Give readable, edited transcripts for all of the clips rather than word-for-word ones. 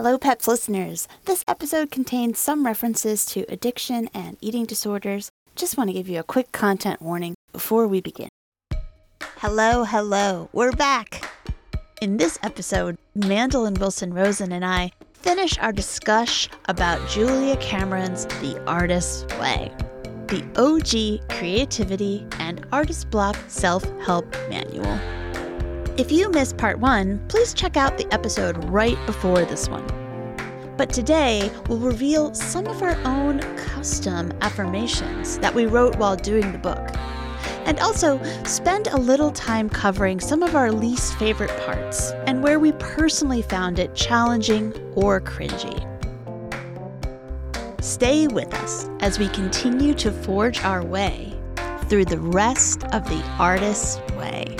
Hello, Peps listeners. This episode contains some references to addiction and eating disorders. Just want to give you a quick content warning before we begin. Hello. We're back. In this episode, Mandolyn Wilson Rosen and I finish our discussion about Julia Cameron's The Artist's Way, the OG Creativity and Artist Block Self-Help Manual. If you missed part one, please check out the episode right before this one. But today, we'll reveal some of our own custom affirmations that we wrote while doing the book, and also spend a little time covering some of our least favorite parts and where we personally found it challenging or cringy. Stay with us as we continue to forge our way through the rest of The Artist's Way.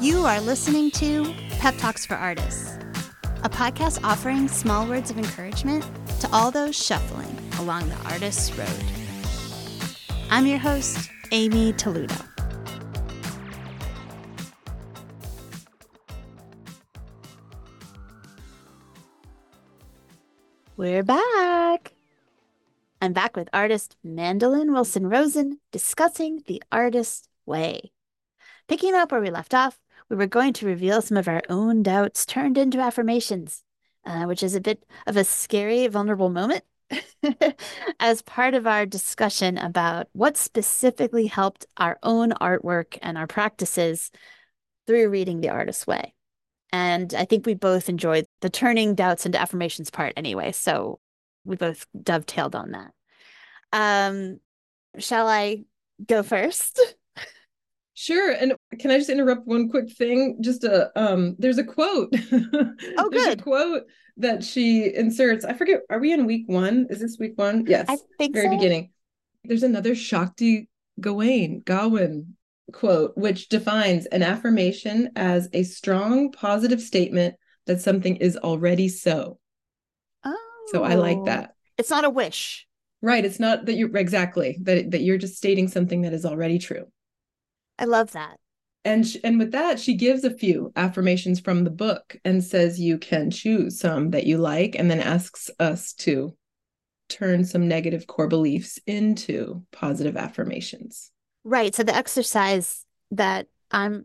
You are listening to Pep Talks for Artists, a podcast offering small words of encouragement to all those shuffling along the artist's road. I'm your host, Amy Toludo. We're back. I'm back with artist Mandolyn Wilson Rosen discussing The Artist's Way. Picking up where we left off, we were going to reveal some of our own doubts turned into affirmations, which is a bit of a scary, vulnerable moment as part of our discussion about what specifically helped our own artwork and our practices through reading The Artist's Way. And I think we both enjoyed the turning doubts into affirmations part anyway, so we both dovetailed on that. Shall I go first? Sure. And can I just interrupt one quick thing? Just there's a quote. Oh, good. There's a quote that she inserts. I forget. Are we in week one? Is this week one? Yes. I think very so. Beginning. There's another Shakti Gawain quote, which defines an affirmation as a strong positive statement that something is already so. Oh. So I like that. It's not a wish. Right. It's not that you're exactly that you're just stating something that is already true. I love that. And with that, she gives a few affirmations from the book and says you can choose some that you like, and then asks us to turn some negative core beliefs into positive affirmations. Right. So the exercise that I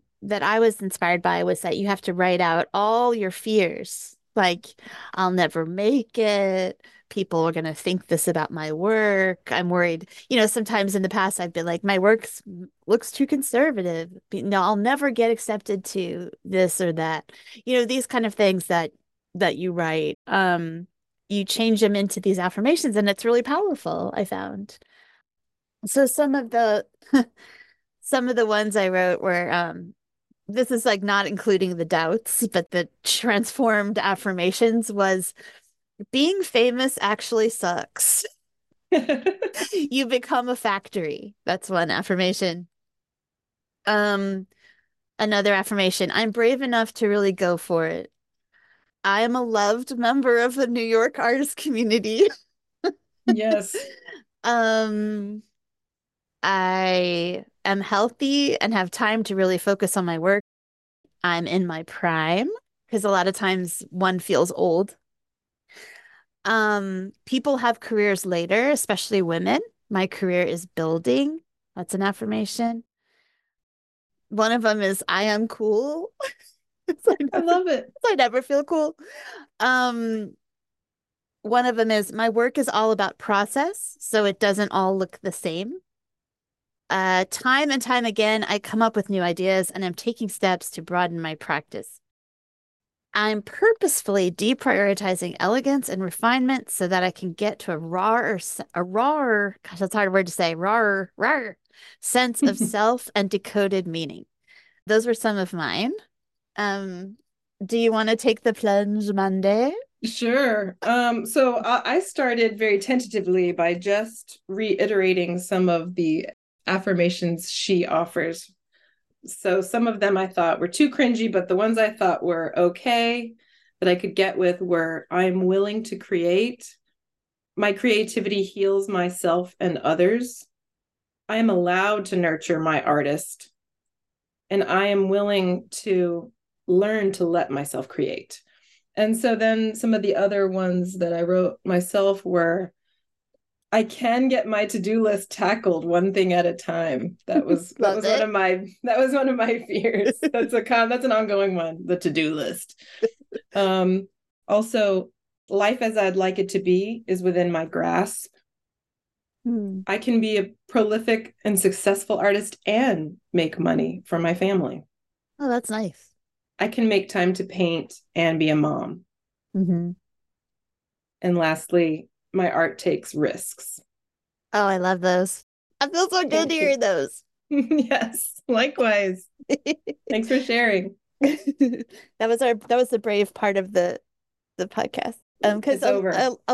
was inspired by was that you have to write out all your fears, like I'll never make it. People are going to think this about my work. I'm worried. Sometimes in the past, I've been like, my work looks too conservative. No, I'll never get accepted to this or that. These kind of things that you write, you change them into these affirmations, and it's really powerful, I found. So some of the ones I wrote were, this is like not including the doubts, but the transformed affirmations was, being famous actually sucks. You become a factory. That's one affirmation. Another affirmation, I'm brave enough to really go for it. I am a loved member of the New York artist community. Yes. I am healthy and have time to really focus on my work. I'm in my prime, because a lot of times one feels old. People have careers later, especially women. My career is building. That's an affirmation. One of them is I am cool. I love it. I never feel cool. One of them is my work is all about process, so it doesn't all look the same. Time and time again, I come up with new ideas and I'm taking steps to broaden my practice. I'm purposefully deprioritizing elegance and refinement so that I can get to a rawer sense of self and decoded meaning. Those were some of mine. Do you want to take the plunge, Monday? Sure. So I started very tentatively by just reiterating some of the affirmations she offers. So some of them I thought were too cringy, but the ones I thought were okay that I could get with were, I'm willing to create. My creativity heals myself and others. I am allowed to nurture my artist, and I am willing to learn to let myself create. And so then some of the other ones that I wrote myself were, I can get my to-do list tackled one thing at a time. That was one of my fears. That's an ongoing one, the to-do list. Also, life as I'd like it to be is within my grasp. I can be a prolific and successful artist and make money for my family. Oh, that's nice. I can make time to paint and be a mom. Mm-hmm. And lastly, my art takes risks. Oh, I love those. I feel so good hearing those. Yes, likewise. Thanks for sharing. That was the brave part of the podcast. Because a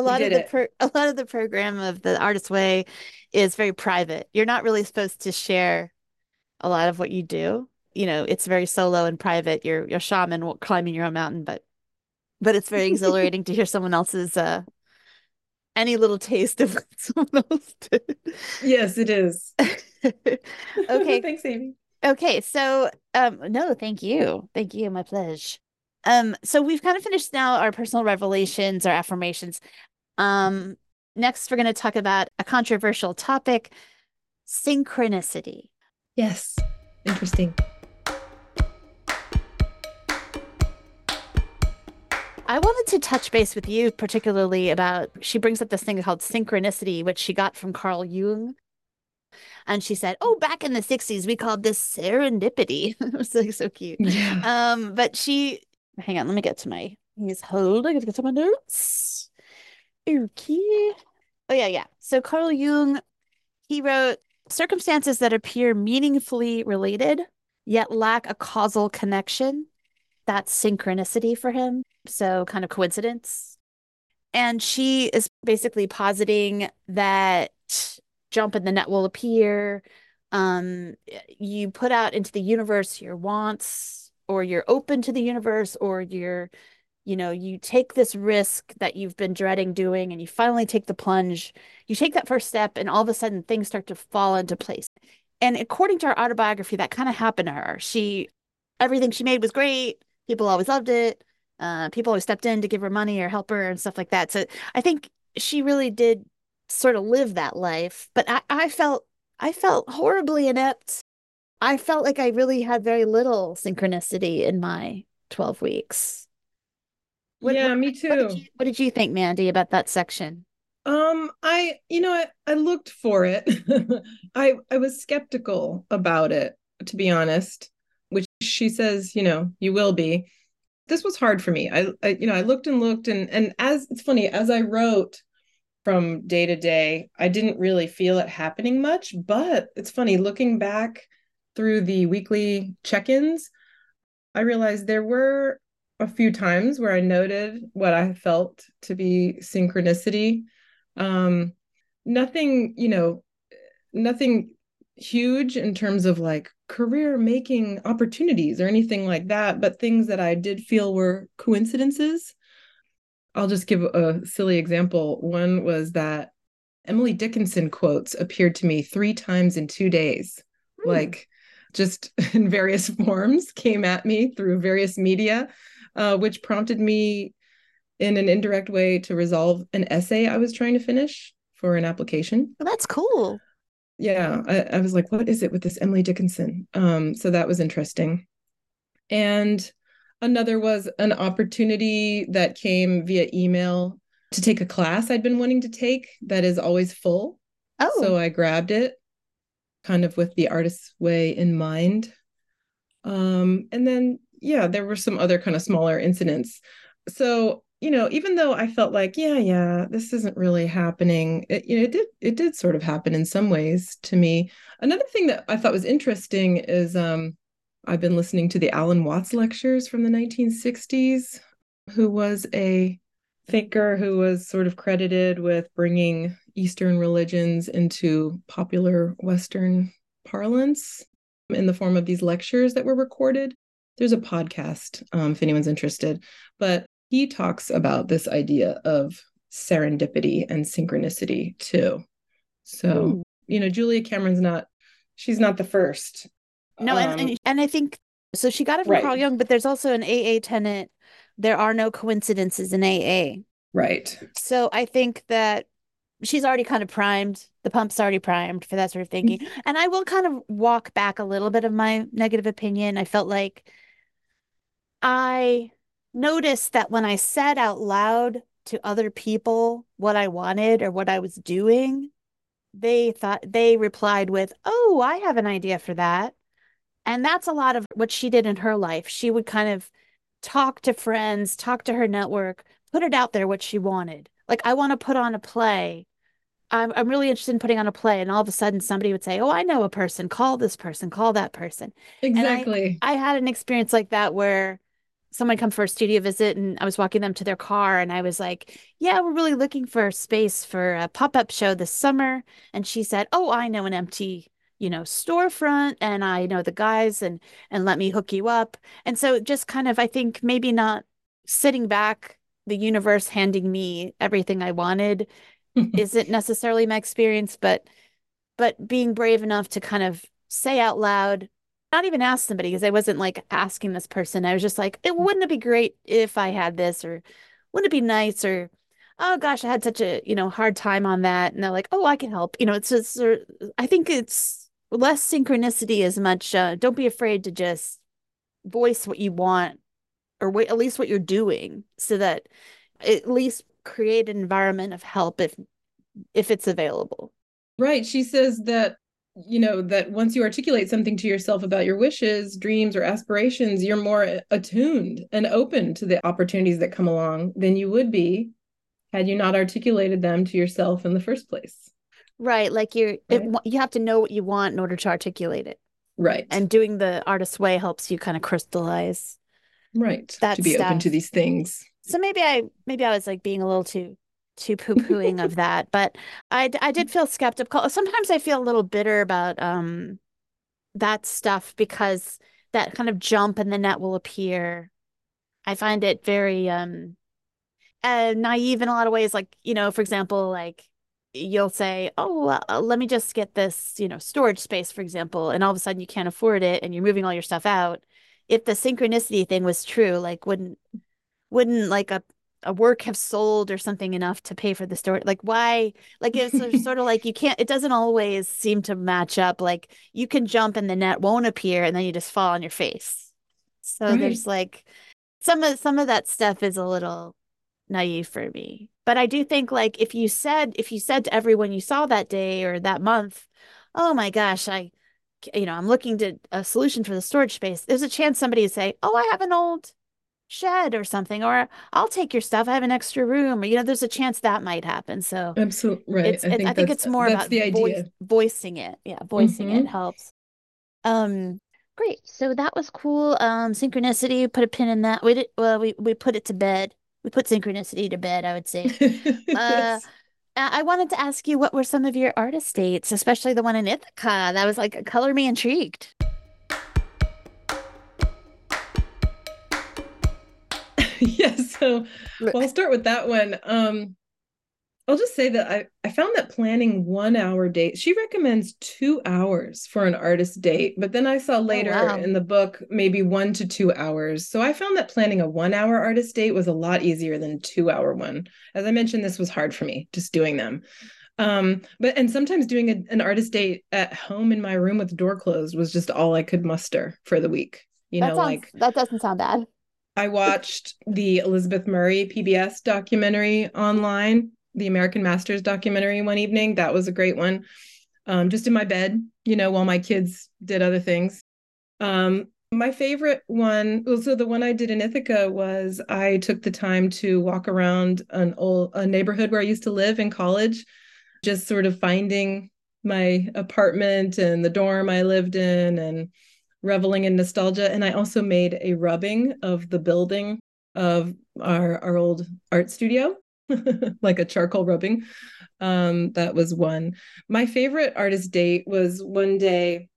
lot of the program of the Artist's Way is very private. You're not really supposed to share a lot of what you do. You know, it's very solo and private. You're a shaman climbing your own mountain, but it's very exhilarating to hear someone else's any little taste of what someone else did. Yes, it is. Okay. Thanks, Amy. Okay, so no, thank you. Thank you, my pleasure. So we've kind of finished now our personal revelations, our affirmations. Next, we're going to talk about a controversial topic, synchronicity. Yes. Interesting. I wanted to touch base with you particularly about, she brings up this thing called synchronicity, which she got from Carl Jung. And she said, oh, back in the 60s, we called this serendipity. It was like so cute. Yeah. But she, hang on, let me get to my, just hold, I got to get to my notes. Okay. Oh, yeah. So Carl Jung, he wrote, circumstances that appear meaningfully related, yet lack a causal connection. That's synchronicity for him. So kind of coincidence. And she is basically positing that jump and the net will appear. You put out into the universe your wants, or you're open to the universe, or you take this risk that you've been dreading doing, and you finally take the plunge. You take that first step, and all of a sudden things start to fall into place. And according to her autobiography, that kind of happened to her. Everything she made was great. People always loved it. People always stepped in to give her money or help her and stuff like that. So I think she really did sort of live that life. But I felt horribly inept. I felt like I really had very little synchronicity in my 12 weeks. Me too. What did you think, Mandy, about that section? I looked for it. I was skeptical about it, to be honest, which she says, you will be. This was hard for me. I looked and as it's funny, as I wrote from day to day, I didn't really feel it happening much, but it's funny looking back through the weekly check-ins, I realized there were a few times where I noted what I felt to be synchronicity. Nothing huge in terms of like career making opportunities or anything like that, but things that I did feel were coincidences. I'll just give a silly example. One was that Emily Dickinson quotes appeared to me 3 times in 2 days, like just in various forms, came at me through various media. Which prompted me in an indirect way to resolve an essay I was trying to finish for an application. Well, that's cool. Yeah. I was like, what is it with this Emily Dickinson? So that was interesting. And another was an opportunity that came via email to take a class I'd been wanting to take that is always full. Oh. So I grabbed it kind of with the Artist's Way in mind. And then there were some other kind of smaller incidents. So, even though I felt like, this isn't really happening, it did sort of happen in some ways to me. Another thing that I thought was interesting is I've been listening to the Alan Watts lectures from the 1960s, who was a thinker who was sort of credited with bringing Eastern religions into popular Western parlance in the form of these lectures that were recorded. There's a podcast if anyone's interested, but he talks about this idea of serendipity and synchronicity too. So you know, Julia Cameron's not, she's not the first. No, and I think, so she got it from Carl Jung, but there's also an AA tenet, there are no coincidences in AA. Right. So I think that she's already kind of primed, the pump's already primed for that sort of thinking. And I will kind of walk back a little bit of my negative opinion. I felt like I noticed that when I said out loud to other people what I wanted or what I was doing, they replied with, oh, I have an idea for that. And that's a lot of what she did in her life. She would kind of talk to friends, talk to her network, put it out there what she wanted. Like, I want to put on a play. I'm really interested in putting on a play. And all of a sudden somebody would say, oh, I know a person, call this person, call that person. Exactly. I had an experience like that where someone come for a studio visit and I was walking them to their car and I was like, yeah, we're really looking for space for a pop-up show this summer. And she said, oh, I know an empty, you know, storefront and I know the guys and let me hook you up. And so just kind of, I think maybe not sitting back, the universe handing me everything I wanted isn't necessarily my experience, but being brave enough to kind of say out loud, not even ask somebody, because I wasn't like asking this person. I was just like, wouldn't it be great if I had this, or wouldn't it be nice, or, oh gosh, I had such a, you know, hard time on that. And they're like, oh, I can help. You know, it's just, I think it's less synchronicity as much. Don't be afraid to just voice what you want, or at least what you're doing, so that at least create an environment of help if it's available. Right. She says that, you know, that once you articulate something to yourself about your wishes, dreams, or aspirations, you're more attuned and open to the opportunities that come along than you would be had you not articulated them to yourself in the first place. Right. Like you have to know what you want in order to articulate it. Right. And doing the artist's way helps you kind of crystallize. Right. That to be stuff. Open to these things. So maybe I was like being a little too poo-pooing of that, but I did feel skeptical. Sometimes I feel a little bitter about that stuff, because that kind of jump and the net will appear. I find it very naive in a lot of ways. Like, you know, for example, like you'll say, oh, let me just get this, you know, storage space, for example, and all of a sudden you can't afford it and you're moving all your stuff out. If the synchronicity thing was true, like wouldn't like a work have sold or something enough to pay for the story? Like, why? Like, it's sort of like you can't, it doesn't always seem to match up. Like, you can jump and the net won't appear and then you just fall on your face. So right. There's like some of that stuff is a little naive for me. But I do think, like, if you said to everyone you saw that day or that month, oh my gosh, I'm looking to a solution for the storage space, there's a chance somebody would say, oh, I have an old shed or something, or I'll take your stuff, I have an extra room, or, you know, there's a chance that might happen. So absolutely right. I think it's more about the idea. Voicing it. Yeah. Voicing it helps. Great. So that was cool. Synchronicity, put a pin in that. We did. Well, we put it to bed. We put synchronicity to bed, I would say. Yes. I wanted to ask you, what were some of your artist dates, especially the one in Ithaca? That was like, color me intrigued. Yes. So I'll start with that one. I'll just say that I found that planning 1 hour date, she recommends 2 hours for an artist date, but then I saw later in the book, maybe 1 to 2 hours. So I found that planning a 1 hour artist date was a lot easier than 2 hour one. As I mentioned, this was hard for me just doing them. And sometimes doing an artist date at home in my room with door closed was just all I could muster for the week. That doesn't sound bad. I watched the Elizabeth Murray PBS documentary online, the American Masters documentary one evening. That was a great one. Just in my bed, you know, while my kids did other things. My favorite one, also the one I did in Ithaca, was I took the time to walk around a neighborhood where I used to live in college, just sort of finding my apartment and the dorm I lived in and reveling in nostalgia. And I also made a rubbing of the building of our old art studio, like a charcoal rubbing. That was one. My favorite artist date was one day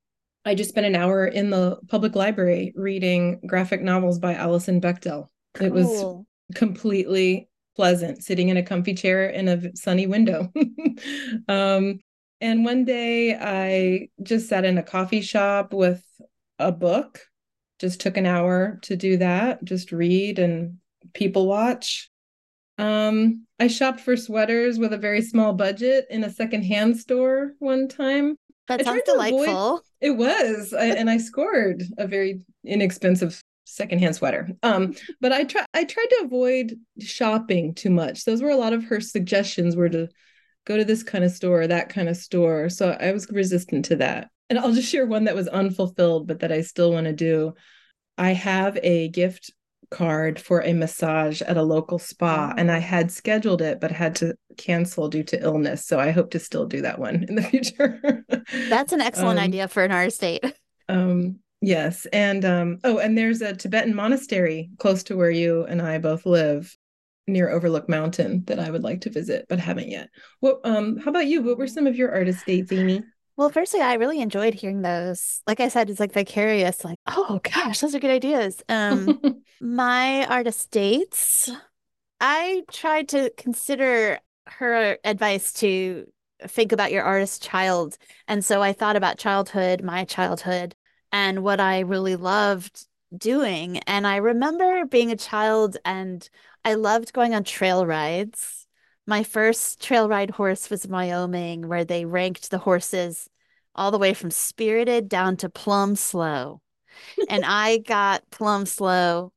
I just spent an hour in the public library reading graphic novels by Alison Bechdel. Cool. It was completely pleasant, sitting in a comfy chair in a sunny window. And one day I just sat in a coffee shop with a book, just took an hour to do that, just read and people watch. I shopped for sweaters with a very small budget in a secondhand store one time. That sounds delightful. It was. And I scored a very inexpensive secondhand sweater. But I tried to avoid shopping too much. Those were a lot of her suggestions, were to go to this kind of store, or that kind of store. So I was resistant to that. And I'll just share one that was unfulfilled, but that I still want to do. I have a gift card for a massage at a local spa, and I had scheduled it, but had to cancel due to illness. So I hope to still do that one in the future. That's an excellent idea for an artist date. Yes. And, and there's a Tibetan monastery close to where you and I both live, near Overlook Mountain, that I would like to visit, but haven't yet. What? How about you? What were some of your artist dates, Amy? Well, firstly, I really enjoyed hearing those. Like I said, it's like vicarious, like, oh gosh, those are good ideas. My artist dates, I tried to consider her advice to think about your artist child. And so I thought about childhood, my childhood, and what I really loved doing. And I remember being a child and I loved going on trail rides. My first trail ride horse was in Wyoming, where they ranked the horses all the way from spirited down to plumb slow. And I got plumb slow.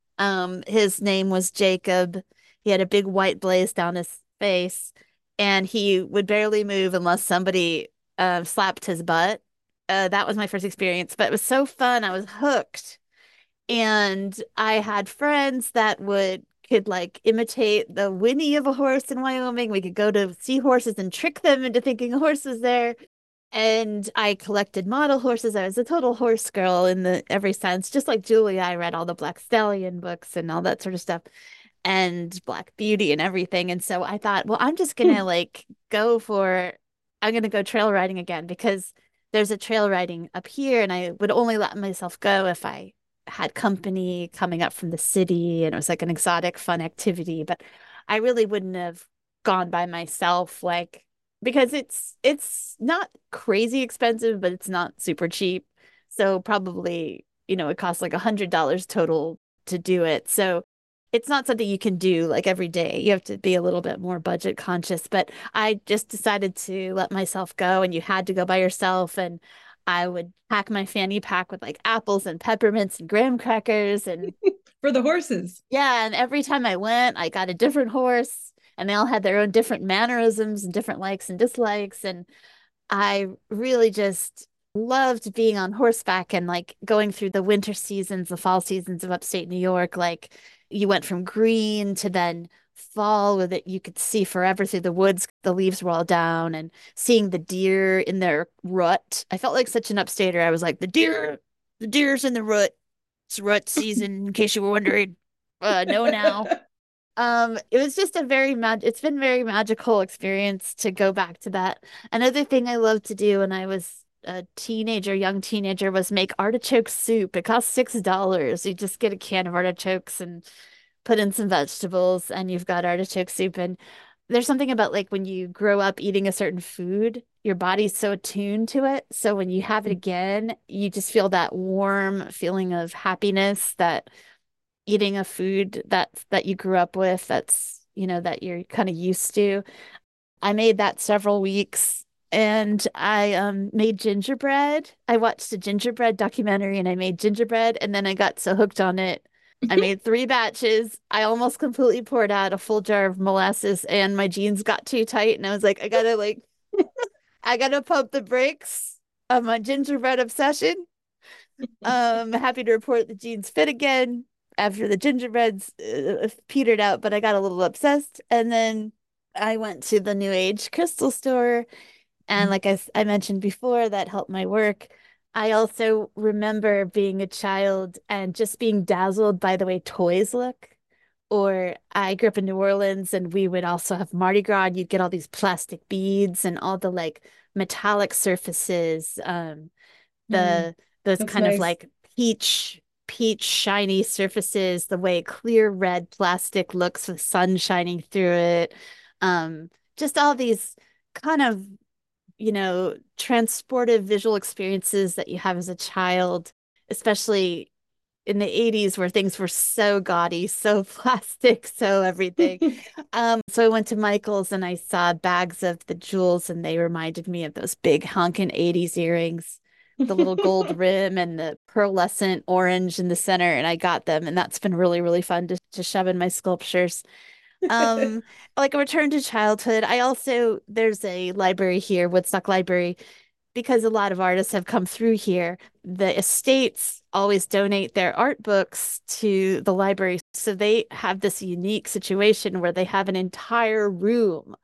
His name was Jacob. He had a big white blaze down his face, and he would barely move unless somebody slapped his butt. That was my first experience, but it was so fun. I was hooked. And I had friends that could like imitate the whinny of a horse in Wyoming. We could go to see horses and trick them into thinking a horse was there. And I collected model horses. I was a total horse girl in every sense. Just like Julia, I read all the Black Stallion books and all that sort of stuff, and Black Beauty and everything. And so I thought, well, I'm just going to I'm going to go trail riding again, because there's a trail riding up here, and I would only let myself go if I had company coming up from the city, and it was like an exotic fun activity, but I really wouldn't have gone by myself, like, because it's not crazy expensive, but it's not super cheap. So probably, it costs like $100 total to do it. So it's not something you can do like every day. You have to be a little bit more budget conscious, but I just decided to let myself go, and you had to go by yourself. And I would pack my fanny pack with like apples and peppermints and graham crackers and for the horses. Yeah. And every time I went, I got a different horse, and they all had their own different mannerisms and different likes and dislikes. And I really just loved being on horseback and like going through the winter seasons, the fall seasons of upstate New York. Like you went from green to then fall with it. You could see forever through the woods. The leaves were all down, and seeing the deer in their rut. I felt like such an upstater. I was like, the deer's in the rut. It's rut season, in case you were wondering. Know now. It was just a it's been very magical experience to go back to that. Another thing I loved to do when I was a young teenager was make artichoke soup. It cost $6. You just get a can of artichokes and put in some vegetables, and you've got artichoke soup. And there's something about like when you grow up eating a certain food, your body's so attuned to it. So when you have it again, you just feel that warm feeling of happiness that eating a food that you grew up with, that's, that you're kind of used to. I made that several weeks, and I made gingerbread. I watched a gingerbread documentary, and I made gingerbread, and then I got so hooked on it. I made 3 batches. I almost completely poured out a full jar of molasses, and my jeans got too tight. And I was like, I gotta pump the brakes on my gingerbread obsession. Happy to report the jeans fit again after the gingerbreads petered out, but I got a little obsessed. And then I went to the New Age crystal store. And like I mentioned before, that helped my work. I also remember being a child and just being dazzled by the way toys look. Or I grew up in New Orleans, and we would also have Mardi Gras, and you'd get all these plastic beads and all the like metallic surfaces, those kind of like peach shiny surfaces, the way clear red plastic looks with sun shining through it. Just all these kind of you know, transportive visual experiences that you have as a child, especially in the 80s where things were so gaudy, so plastic, so everything. So I went to Michael's and I saw bags of the jewels, and they reminded me of those big honkin' 80s earrings, the little gold rim and the pearlescent orange in the center. And I got them, and that's been really, really fun to shove in my sculptures. Like a return to childhood. I also, there's a library here, Woodstock Library, because a lot of artists have come through here. The estates always donate their art books to the library. So they have this unique situation where they have an entire room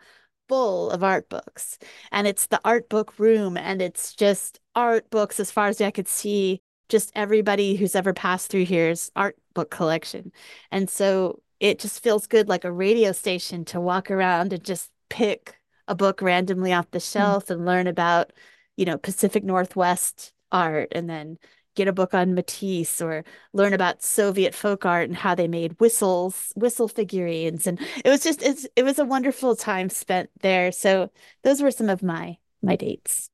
full of art books, and it's the art book room, and it's just art books as far as I could see. Just everybody who's ever passed through here's art book collection. And so it just feels good, like a radio station, to walk around and just pick a book randomly off the shelf and learn about, you know, Pacific Northwest art, and then get a book on Matisse, or learn about Soviet folk art and how they made whistle figurines. And it was just, it was a wonderful time spent there. So those were some of my dates.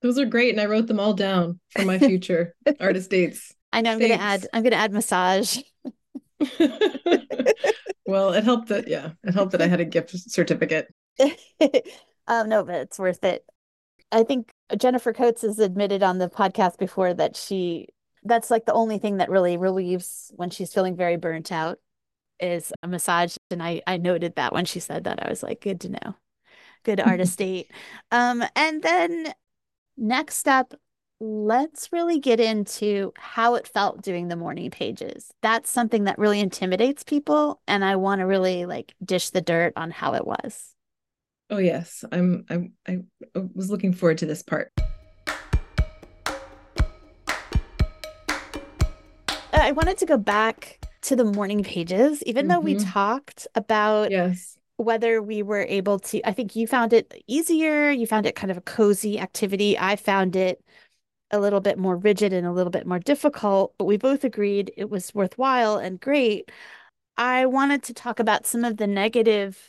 Those are great. And I wrote them all down for my future artist dates. I know I'm going to add massage. Well, it helped that, I had a gift certificate. No, but it's worth it. I think Jennifer Coates has admitted on the podcast before that that's like the only thing that really relieves when she's feeling very burnt out is a massage. And I noted that when she said that, I was like, good to know. Good artist date. And then next up, let's really get into how it felt doing the morning pages. That's something that really intimidates people, and I want to really like dish the dirt on how it was. Oh yes, I was looking forward to this part. I wanted to go back to the morning pages, even though we talked about whether we were able to. I think you found it easier. You found it kind of a cozy activity. I found it a little bit more rigid and a little bit more difficult, but we both agreed it was worthwhile and great. I wanted to talk about some of the negative.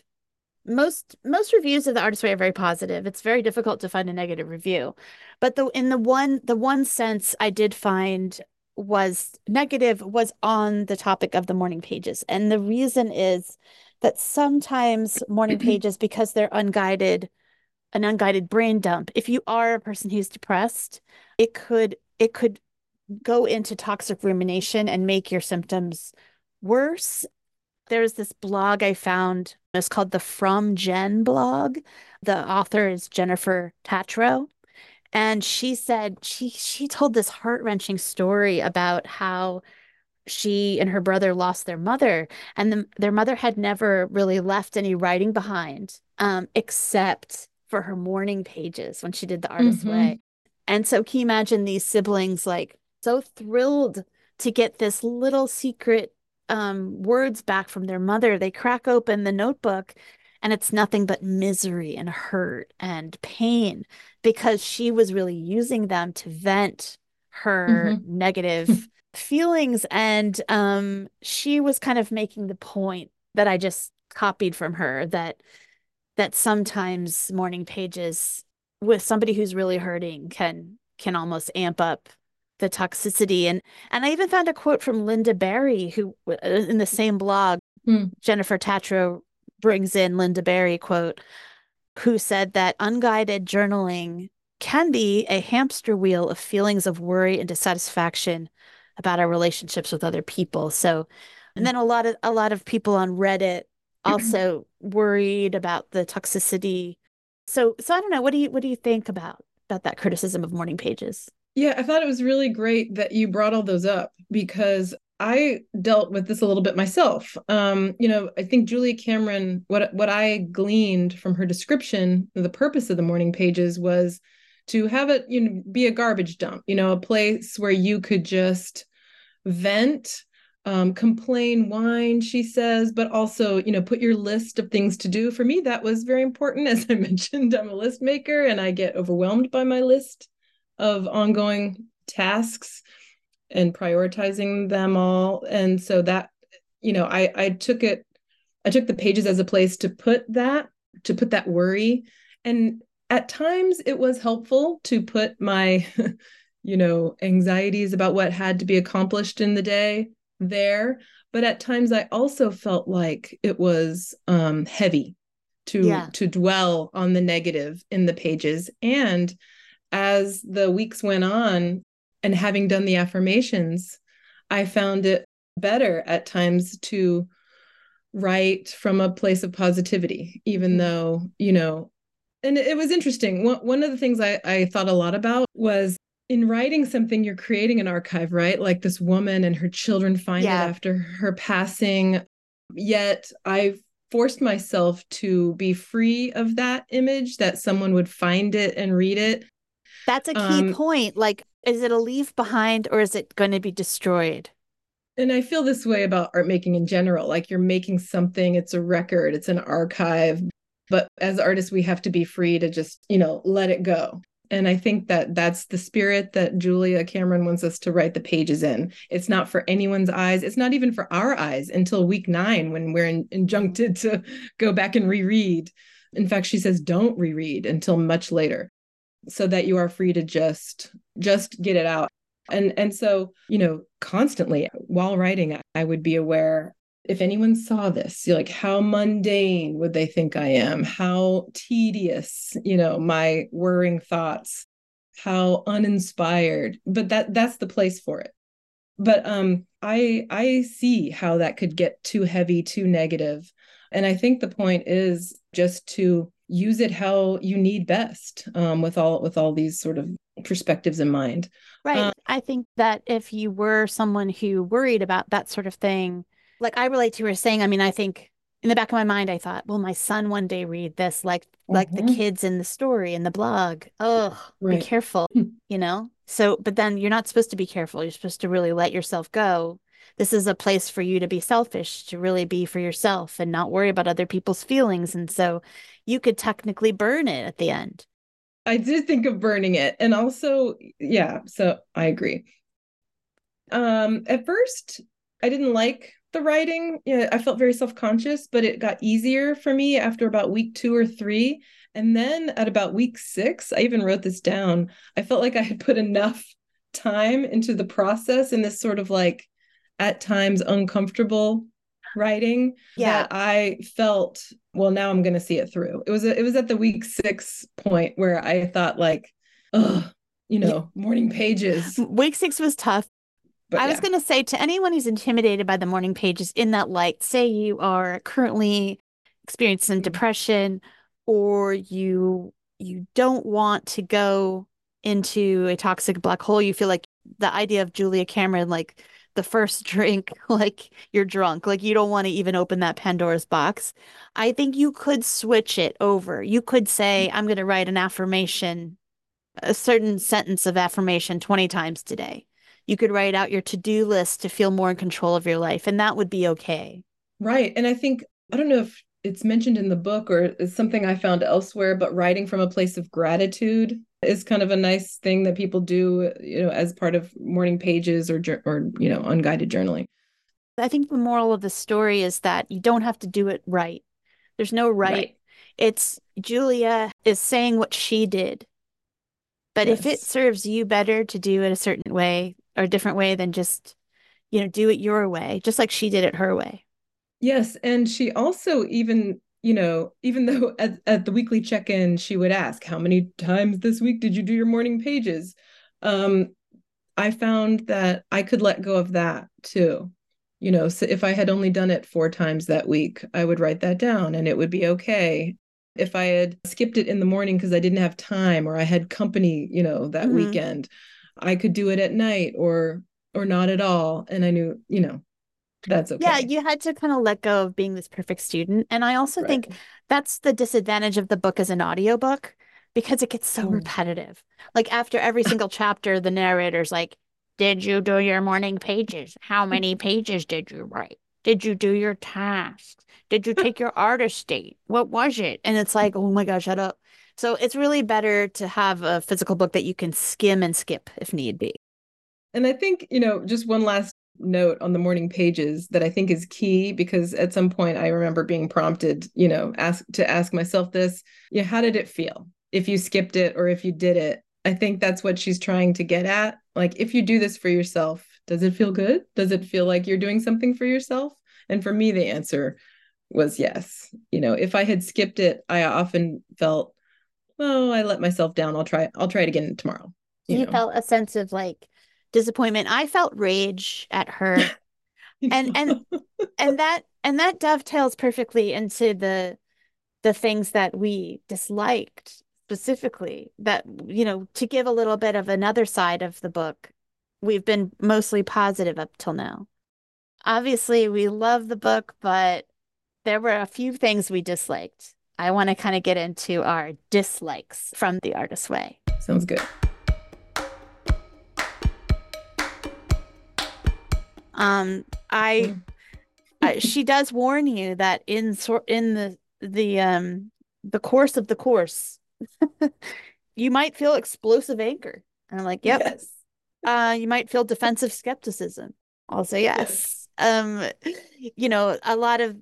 Most reviews of The Artist's Way are very positive. It's very difficult to find a negative review, but in the one sense I did find was negative was on the topic of the morning pages, and the reason is that sometimes morning pages, because they're an unguided brain dump. If you are a person who's depressed, it could go into toxic rumination and make your symptoms worse. There's this blog I found. It's called the From Jen blog. The author is Jennifer Tatro. And she said she told this heart-wrenching story about how she and her brother lost their mother, and their mother had never really left any writing behind, except for her morning pages when she did The Artist's Way. And so can you imagine these siblings like so thrilled to get this little secret words back from their mother? They crack open the notebook, and it's nothing but misery and hurt and pain, because she was really using them to vent her negative feelings. And she was kind of making the point that I just copied from her, that sometimes morning pages with somebody who's really hurting can almost amp up the toxicity. And I even found a quote from Linda Barry, who in the same blog, Jennifer Tatro brings in Linda Barry quote, who said that unguided journaling can be a hamster wheel of feelings of worry and dissatisfaction about our relationships with other people. So, and then a lot of people on Reddit also worried about the toxicity. So I don't know. What do you think about that criticism of morning pages? Yeah, I thought it was really great that you brought all those up, because I dealt with this a little bit myself. I think Julia Cameron, what I gleaned from her description, the purpose of the morning pages was to have it, be a garbage dump, a place where you could just vent, complain, whine, she says, but also, put your list of things to do. For me, that was very important. As I mentioned, I'm a list maker, and I get overwhelmed by my list of ongoing tasks and prioritizing them all. And so that, I took the pages as a place to put that worry. And At times it was helpful to put my, anxieties about what had to be accomplished in the day there. But at times I also felt like it was heavy to dwell on the negative in the pages. And as the weeks went on and having done the affirmations, I found it better at times to write from a place of positivity, even though, and it was interesting. One of the things I thought a lot about was, in writing something, you're creating an archive, right? Like this woman and her children find it after her passing. Yet I forced myself to be free of that image, that someone would find it and read it. That's a key point. Like, is it a leave behind or is it going to be destroyed? And I feel this way about art making in general. Like, you're making something, it's a record, it's an archive. But as artists, we have to be free to just, let it go. And I think that that's the spirit that Julia Cameron wants us to write the pages in. It's not for anyone's eyes. It's not even for our eyes until week 9 when we're injuncted to go back and reread. In fact, she says, don't reread until much later so that you are free to just get it out. And so, constantly while writing, I would be aware, if anyone saw this, you're like, how mundane would they think I am? How tedious, my whirring thoughts, how uninspired, but that's the place for it. But I see how that could get too heavy, too negative. And I think the point is just to use it how you need best, with all these sort of perspectives in mind. Right. I think that if you were someone who worried about that sort of thing, like I relate to her saying, I think in the back of my mind, I thought, will my son one day read this? Like the kids in the story and the blog. Be careful, So, but then you're not supposed to be careful. You're supposed to really let yourself go. This is a place for you to be selfish, to really be for yourself and not worry about other people's feelings. And so you could technically burn it at the end. I did think of burning it. And also, so I agree. At first, I didn't like the writing. I felt very self-conscious, but it got easier for me after about week 2 or 3. And then at about week 6, I even wrote this down. I felt like I had put enough time into the process in this sort of like at times uncomfortable writing that I felt, well, now I'm going to see it through. It was at the week 6 point where I thought like, Morning Pages. Week 6 was tough. But I was going to say to anyone who's intimidated by the morning pages in that light, say you are currently experiencing depression or you don't want to go into a toxic black hole. You feel like the idea of Julia Cameron, like the first drink, like you're drunk, like you don't want to even open that Pandora's box. I think you could switch it over. You could say, I'm going to write an affirmation, a certain sentence of affirmation 20 times today. You could write out your to-do list to feel more in control of your life. And that would be okay. Right. And I think, I don't know if it's mentioned in the book or it's something I found elsewhere, but writing from a place of gratitude is kind of a nice thing that people do, as part of morning pages or unguided journaling. I think the moral of the story is that you don't have to do it right. There's no right. It's Julia is saying what she did. But if it serves you better to do it a certain way or a different way than just, do it your way, just like she did it her way. Yes. And she also even though at the weekly check-in, she would ask, how many times this week did you do your morning pages? I found that I could let go of that too. So if I had only done it 4 times that week, I would write that down and it would be okay. If I had skipped it in the morning because I didn't have time or I had company, that weekend, I could do it at night or not at all. And I knew, that's okay. Yeah, you had to kind of let go of being this perfect student. And I also think that's the disadvantage of the book as an audiobook, because it gets so repetitive. Like after every single chapter, the narrator's like, did you do your morning pages? How many pages did you write? Did you do your tasks? Did you take your artist date? What was it? And it's like, oh my gosh, shut up. So it's really better to have a physical book that you can skim and skip if need be. And I think, just one last note on the morning pages that I think is key, because at some point I remember being prompted, to ask myself this, how did it feel? if you skipped it or if you did it. I think that's what she's trying to get at. Like, if you do this for yourself, does it feel good? Does it feel like you're doing something for yourself? And for me, the answer was yes. You know, if I had skipped it, I often felt, oh, I let myself down. I'll try it again tomorrow. You felt a sense of like disappointment. I felt rage at her. and that dovetails perfectly into the things that we disliked specifically, that, you know, to give a little bit of another side of the book, we've been mostly positive up till now. Obviously, we love the book, but there were a few things we disliked. I want to kind of get into our dislikes from The Artist's Way. Sounds good. She does warn you that in the course of the course, you might feel explosive anger. And I'm like, yep. Yes. You might feel defensive skepticism. Also, yes. You know, a lot of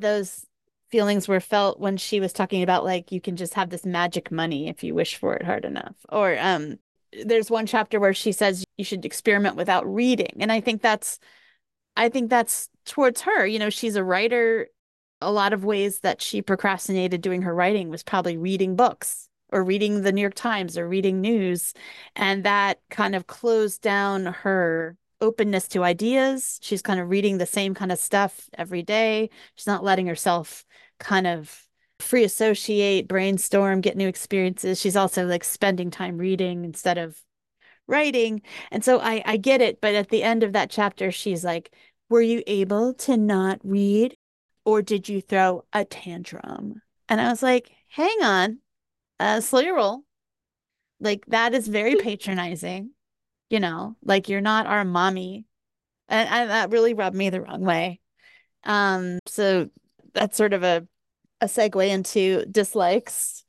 those feelings were felt when she was talking about, like, you can just have this magic money if you wish for it hard enough. Or there's one chapter where she says you should experiment without reading. And I think that's towards her. You know, she's a writer. A lot of ways that she procrastinated doing her writing was probably reading books or reading the New York Times or reading news. And that kind of closed down her openness to ideas. She's kind of reading the same kind of stuff every day. She's not letting herself kind of free associate, brainstorm, get new experiences. She's also like spending time reading instead of writing. And so I get it. But at the end of that chapter, she's like, were you able to not read? Or did you throw a tantrum? And I was like, hang on, slow your roll. Like, that is very patronizing, you know, like, you're not our mommy. And that really rubbed me the wrong way. So that's sort of a segue into dislikes.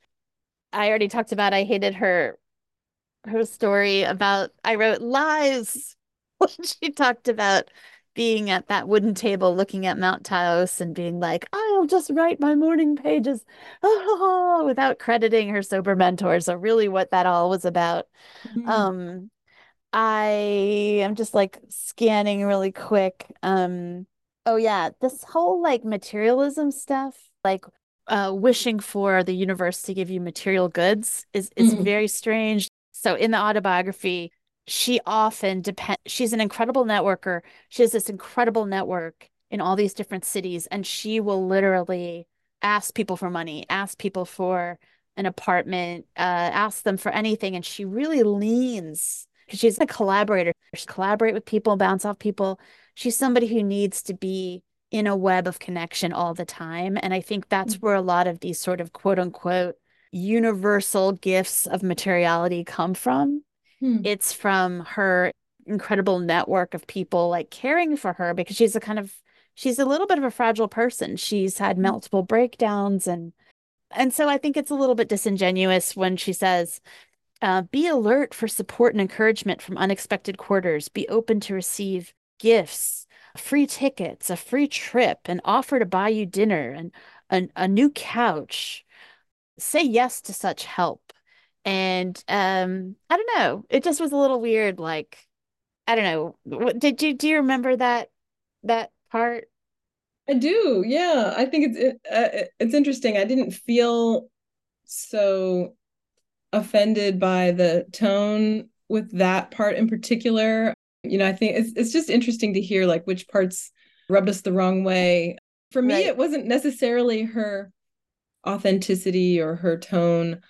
I already talked about, I hated her story about, I wrote lies when she talked about being at that wooden table looking at Mount Taos and being like, I'll just write my morning pages without crediting her sober mentors or really what that all was about. Mm-hmm. I am just like scanning really quick. Oh, yeah. This whole like materialism stuff, like wishing for the universe to give you material goods is mm-hmm. very strange. So in the autobiography, she's an incredible networker. She has this incredible network in all these different cities, and she will literally ask people for money, ask people for an apartment, ask them for anything. And she really leans, because she's a collaborator. She collaborates with people, bounce off people. She's somebody who needs to be in a web of connection all the time. And I think that's where a lot of these sort of quote unquote universal gifts of materiality come from. It's from her incredible network of people like caring for her, because she's a little bit of a fragile person. She's had multiple breakdowns. And so I think it's a little bit disingenuous when she says, be alert for support and encouragement from unexpected quarters. Be open to receive gifts, free tickets, a free trip, an offer to buy you dinner and a new couch. Say yes to such help. And I don't know. It just was a little weird. Like, I don't know. Do you remember that part? I do. Yeah, I think it's interesting. I didn't feel so offended by the tone with that part in particular. You know, I think it's just interesting to hear like which parts rubbed us the wrong way. For me, right. It wasn't necessarily her authenticity or her tone.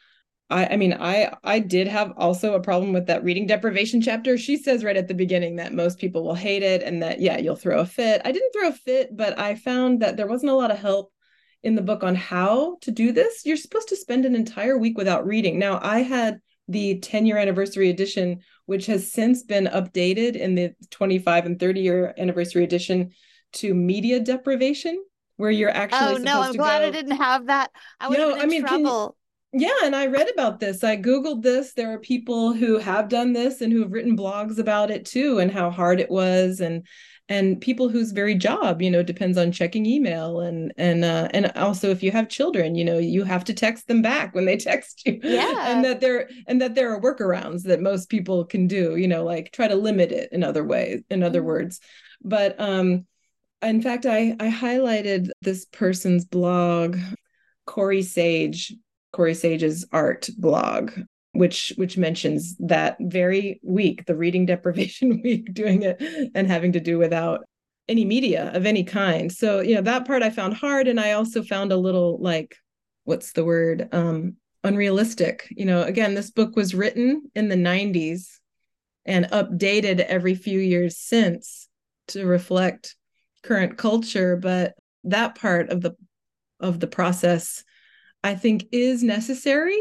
I mean, I did have also a problem with that reading deprivation chapter. She says right at the beginning that most people will hate it and that, yeah, you'll throw a fit. I didn't throw a fit, but I found that there wasn't a lot of help in the book on how to do this. You're supposed to spend an entire week without reading. Now, I had the 10-year anniversary edition, which has since been updated in the 25 and 30-year anniversary edition to media deprivation, where you're actually supposed to go. Oh, no, I'm glad I didn't have that. I would have been in trouble. Yeah. And I read about this. I Googled this. There are people who have done this and who have written blogs about it too, and how hard it was. And and people whose very job, you know, depends on checking email and also if you have children, you know, you have to text them back when they text you. Yeah. And that there are workarounds that most people can do, you know, like try to limit it in other ways, in other words. But in fact, I highlighted this person's blog, Kore Sage's art blog, which mentions that very week, the reading deprivation week, doing it and having to do without any media of any kind. So, you know, that part I found hard. And I also found a little, like, what's the word? Unrealistic. You know, again, this book was written in the 90s and updated every few years since to reflect current culture. But that part of the process, I think, is necessary.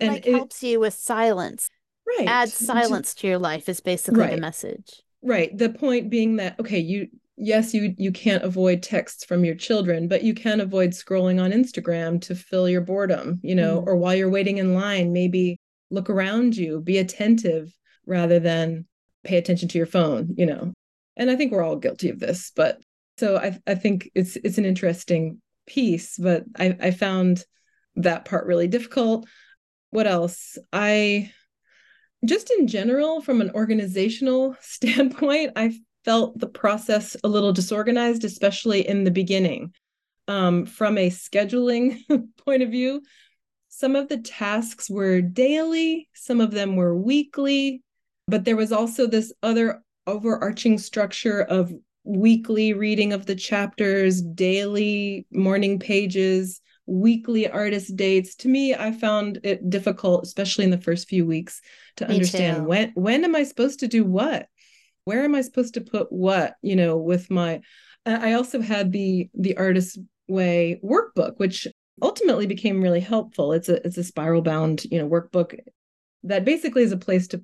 And like, it helps you with silence. Right. Add silence to your life is basically the message. Right. The point being that, okay, you can't avoid texts from your children, but you can avoid scrolling on Instagram to fill your boredom, you know, or while you're waiting in line, maybe look around you, be attentive rather than pay attention to your phone, you know. And I think we're all guilty of this, but so I think it's an interesting piece, but I found that part really difficult. What else? I just, in general, from an organizational standpoint, I felt the process a little disorganized, especially in the beginning. From a scheduling point of view, some of the tasks were daily, some of them were weekly, but there was also this other overarching structure of weekly reading of the chapters, daily morning pages, weekly artist dates. To me, I found it difficult, especially in the first few weeks, to understand when am I supposed to do what? Where am I supposed to put what, you know, with my... I also had the Artist's Way workbook, which ultimately became really helpful. It's a spiral bound, you know, workbook that basically is a place to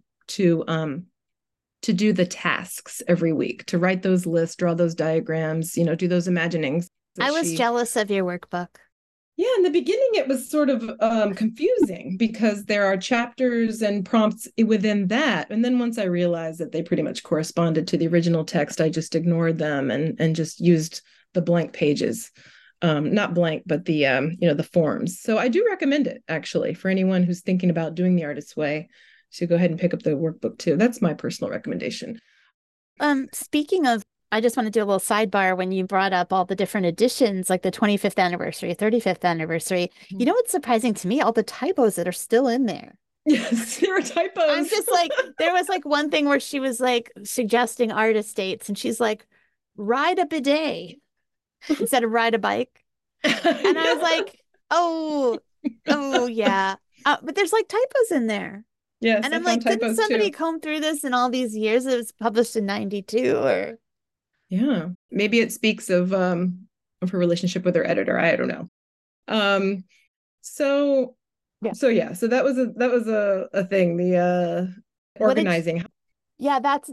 do the tasks every week, to write those lists, draw those diagrams, you know, do those imaginings. I was jealous of your workbook. Yeah, in the beginning, it was sort of confusing because there are chapters and prompts within that. And then once I realized that they pretty much corresponded to the original text, I just ignored them and just used the blank pages, not blank, but the, you know, the forms. So I do recommend it, actually, for anyone who's thinking about doing the Artist's Way, to go ahead and pick up the workbook too. That's my personal recommendation. Speaking of, I just want to do a little sidebar when you brought up all the different editions, like the 25th anniversary, 35th anniversary. You know what's surprising to me? All the typos that are still in there. Yes, there are typos. I'm just like, there was like one thing where she was like suggesting artist dates and she's like, ride a bidet instead of ride a bike. And I was like, oh yeah. But there's like typos in there. Yes. And I'm like, didn't somebody comb through this in all these years? It was published in 92 or... Yeah, maybe it speaks of her relationship with her editor. I don't know. So that was a thing. The organizing.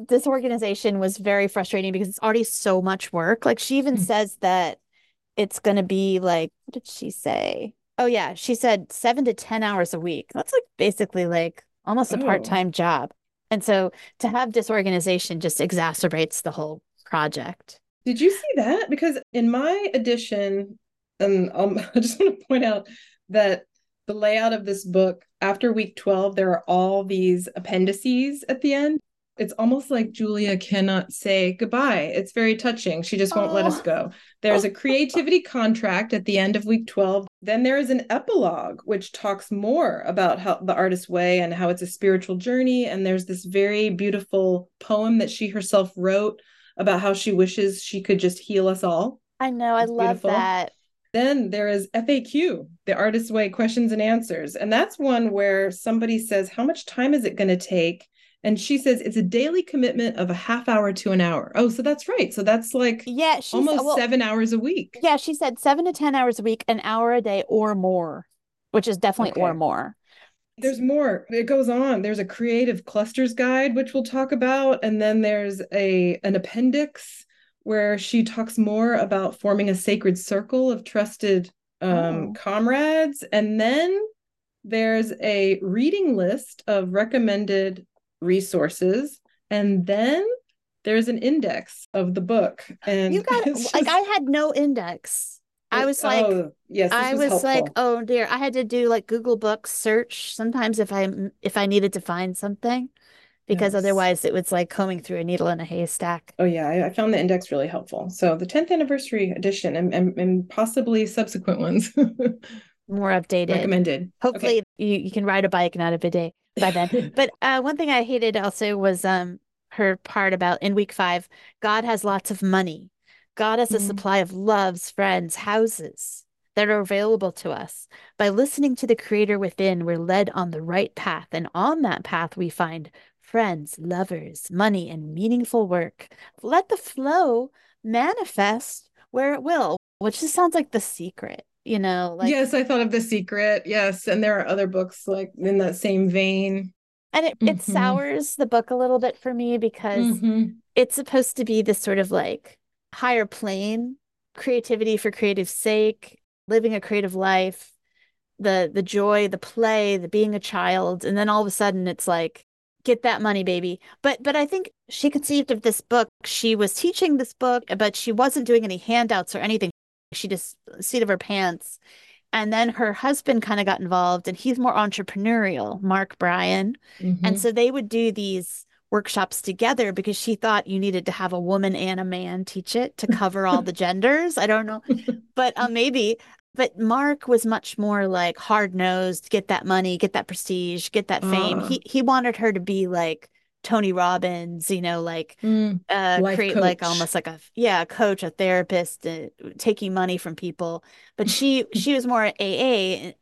This organization was very frustrating because it's already so much work. Like, she even says that it's going to be like, what did she say? Oh yeah, she said 7 to 10 hours a week. That's like basically like almost a part-time job. And so to have disorganization just exacerbates the whole project. Did you see that? Because in my edition, and I just want to point out that the layout of this book, after week 12, there are all these appendices at the end. It's almost like Julia cannot say goodbye. It's very touching. She just won't let us go. There's a creativity contract at the end of week 12. Then there is an epilogue, which talks more about how the Artist's Way and how it's a spiritual journey. And there's this very beautiful poem that she herself wrote about how she wishes she could just heal us all. I know, I love that. Then there is FAQ, the Artist's Way questions and answers. And that's one where somebody says, how much time is it going to take? And she says, it's a daily commitment of a half hour to an hour. Oh, so that's right. So that's like almost 7 hours a week. Yeah, she said 7 to 10 hours a week, an hour a day or more, which is definitely or more. There's more. It goes on. There's a creative clusters guide, which we'll talk about. And then there's an appendix where she talks more about forming a sacred circle of trusted comrades. And then there's a reading list of recommended resources. And then there's an index of the book. And you got just, like, I had no index. I was like, oh, yes, I was like, oh dear. I had to do like Google Books search sometimes if I needed to find something, because otherwise it was like combing through a needle in a haystack. Oh yeah, I found the index really helpful. So the 10th anniversary edition and possibly subsequent ones. More updated. Recommended. Hopefully you can ride a bike and out of a day by then. But one thing I hated also was her part about in week 5, God has lots of money. God has a supply of loves, friends, houses that are available to us. By listening to the creator within, we're led on the right path. And on that path, we find friends, lovers, money, and meaningful work. Let the flow manifest where it will, which just sounds like The Secret, you know? Like, yes, I thought of The Secret. Yes. And there are other books like in that same vein. And it sours the book a little bit for me because it's supposed to be this sort of like higher plane, creativity for creative sake, living a creative life, the joy, the play, the being a child. And then all of a sudden it's like, get that money, baby. But I think she conceived of this book. She was teaching this book, but she wasn't doing any handouts or anything. She just seat of her pants. And then her husband kind of got involved, and he's more entrepreneurial, Mark Bryan. And so they would do these workshops together because she thought you needed to have a woman and a man teach it to cover all the genders. I don't know, but maybe. But Mark was much more like hard-nosed, get that money, get that prestige, get that fame. He wanted her to be like Tony Robbins, you know, like create coach. Like almost like a coach, a therapist, taking money from people. But she was more AA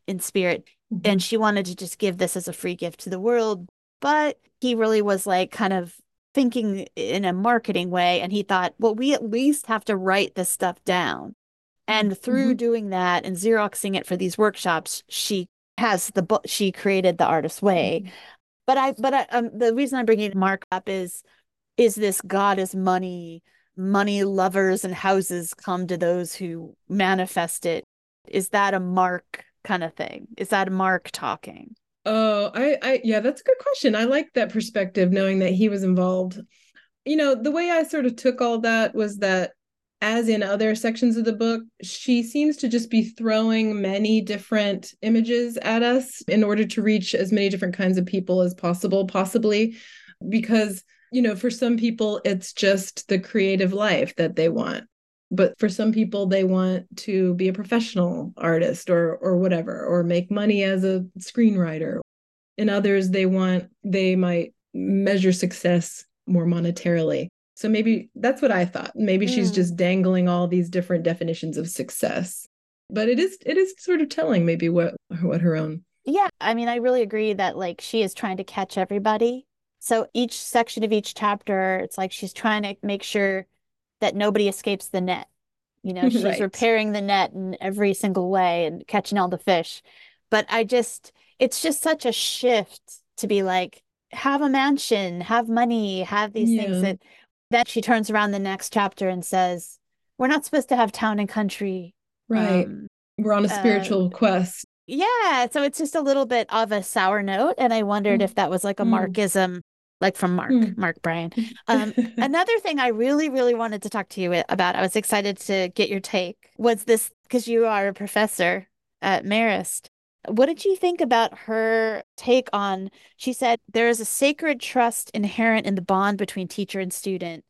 in spirit, and she wanted to just give this as a free gift to the world. But he really was like kind of thinking in a marketing way. And he thought, well, we at least have to write this stuff down. And through doing that and Xeroxing it for these workshops, she created The Artist's Way. But the reason I'm bringing Mark up is this God is money, lovers, and houses come to those who manifest it. Is that a Mark kind of thing? Is that Mark talking? Oh, yeah, that's a good question. I like that perspective, knowing that he was involved. You know, the way I sort of took all that was that, as in other sections of the book, she seems to just be throwing many different images at us in order to reach as many different kinds of people as possible, possibly, because, you know, for some people, it's just the creative life that they want. But for some people, they want to be a professional artist or whatever, or make money as a screenwriter. In others, they might measure success more monetarily. So maybe that's what I thought. Maybe she's just dangling all these different definitions of success. But it is sort of telling maybe what her own. Yeah, I mean, I really agree that like she is trying to catch everybody. So each section of each chapter, it's like she's trying to make sure that nobody escapes the net. You know, she's repairing the net in every single way and catching all the fish. But it's just such a shift to be like, have a mansion, have money, have these things. That then she turns around the next chapter and says, we're not supposed to have town and country. Right. We're on a spiritual quest. Yeah. So it's just a little bit of a sour note. And I wondered if that was like a Markism. Like from Mark Bryan. Another thing I really, really wanted to talk to you about, I was excited to get your take, was this, because you are a professor at Marist. What did you think about her take on, she said, there is a sacred trust inherent in the bond between teacher and student.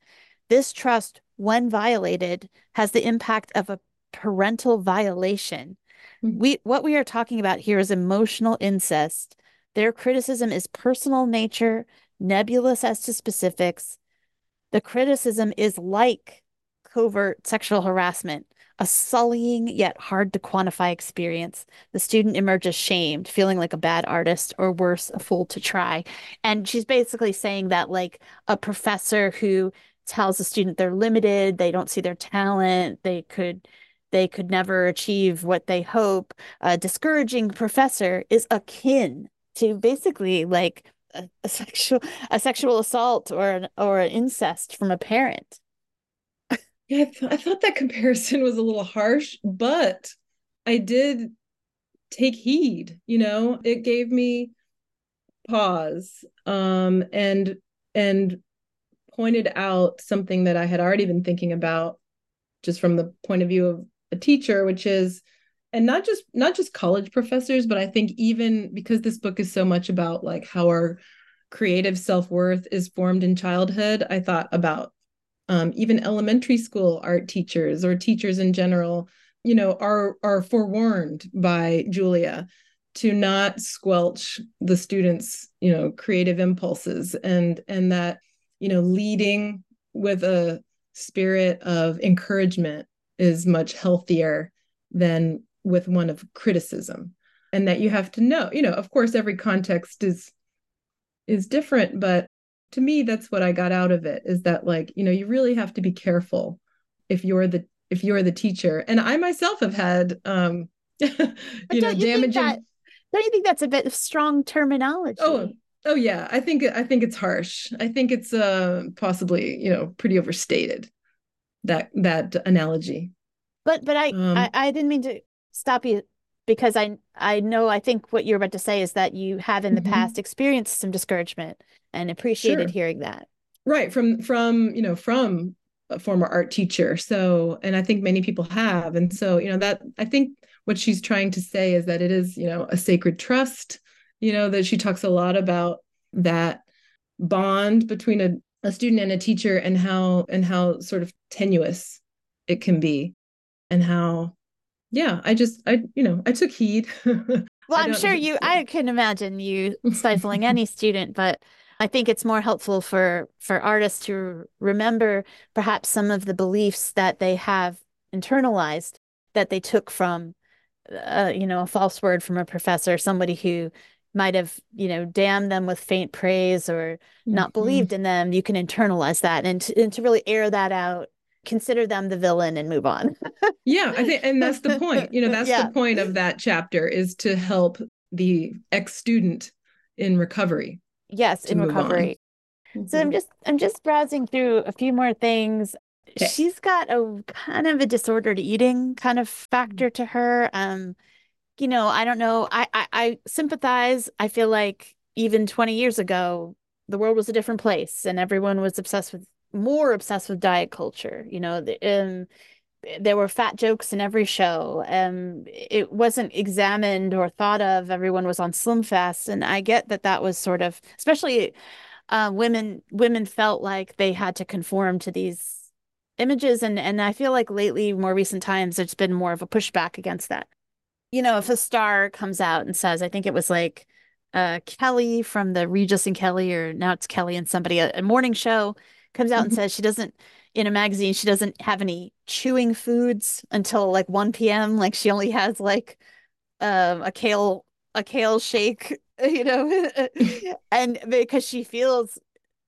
This trust, when violated, has the impact of a parental violation. What we are talking about here is emotional incest. Their criticism is personal nature, nebulous as to specifics. The criticism is like covert sexual harassment, a sullying yet hard to quantify experience. The student emerges shamed, feeling like a bad artist or worse, a fool to try. And she's basically saying that like a professor who tells a student they're limited, they don't see their talent, they could never achieve what they hope, a discouraging professor is akin to basically like a sexual assault or an incest from a parent. Yeah, I thought that comparison was a little harsh, but I did take heed. You know, it gave me pause and pointed out something that I had already been thinking about just from the point of view of a teacher, which is, and not just college professors, but I think even because this book is so much about like how our creative self-worth is formed in childhood, I thought about even elementary school art teachers or teachers in general, you know, are forewarned by Julia to not squelch the students', you know, creative impulses, and that, you know, leading with a spirit of encouragement is much healthier than with one of criticism. And that you have to know, you know, of course, every context is different, but to me, that's what I got out of it, is that, like, you know, you really have to be careful if you're the teacher. And I myself have had, damaging. Don't you think that's a bit of strong terminology? Oh yeah. I think it's harsh. I think it's possibly, you know, pretty overstated, that analogy. But I didn't mean to stop you, because I think what you're about to say is that you have in the past experienced some discouragement and appreciated hearing that. Right. From a former art teacher. So, and I think many people have. And so, you know, that I think what she's trying to say is that it is, you know, a sacred trust, you know, that she talks a lot about that bond between a student and a teacher, and how sort of tenuous it can be, and how, yeah, I took heed. Well, I'm sure I can imagine you stifling any student, but I think it's more helpful for artists to remember perhaps some of the beliefs that they have internalized that they took from, you know, a false word from a professor, somebody who might have, you know, damned them with faint praise or not believed in them. You can internalize that and to really air that out, consider them the villain and move on. Yeah, I think, and that's the point, you know, that's the point of that chapter, is to help the ex-student in recovery. Yes, in recovery. So I'm just browsing through a few more things. Okay. She's got a kind of a disordered eating kind of factor to her. You know, I don't know. I sympathize. I feel like even 20 years ago, the world was a different place and everyone was more obsessed with diet culture. You know, there were fat jokes in every show. It wasn't examined or thought of. Everyone was on slim fasts. And I get that was sort of, especially women felt like they had to conform to these images. And I feel like lately, more recent times, there's been more of a pushback against that. You know, if a star comes out and says, I think it was like Kelly from the Regis and Kelly, or now it's Kelly and somebody, a morning show, comes out and says she doesn't, in a magazine, she doesn't have any chewing foods until like 1 p.m. Like she only has like a kale shake, you know, and because she feels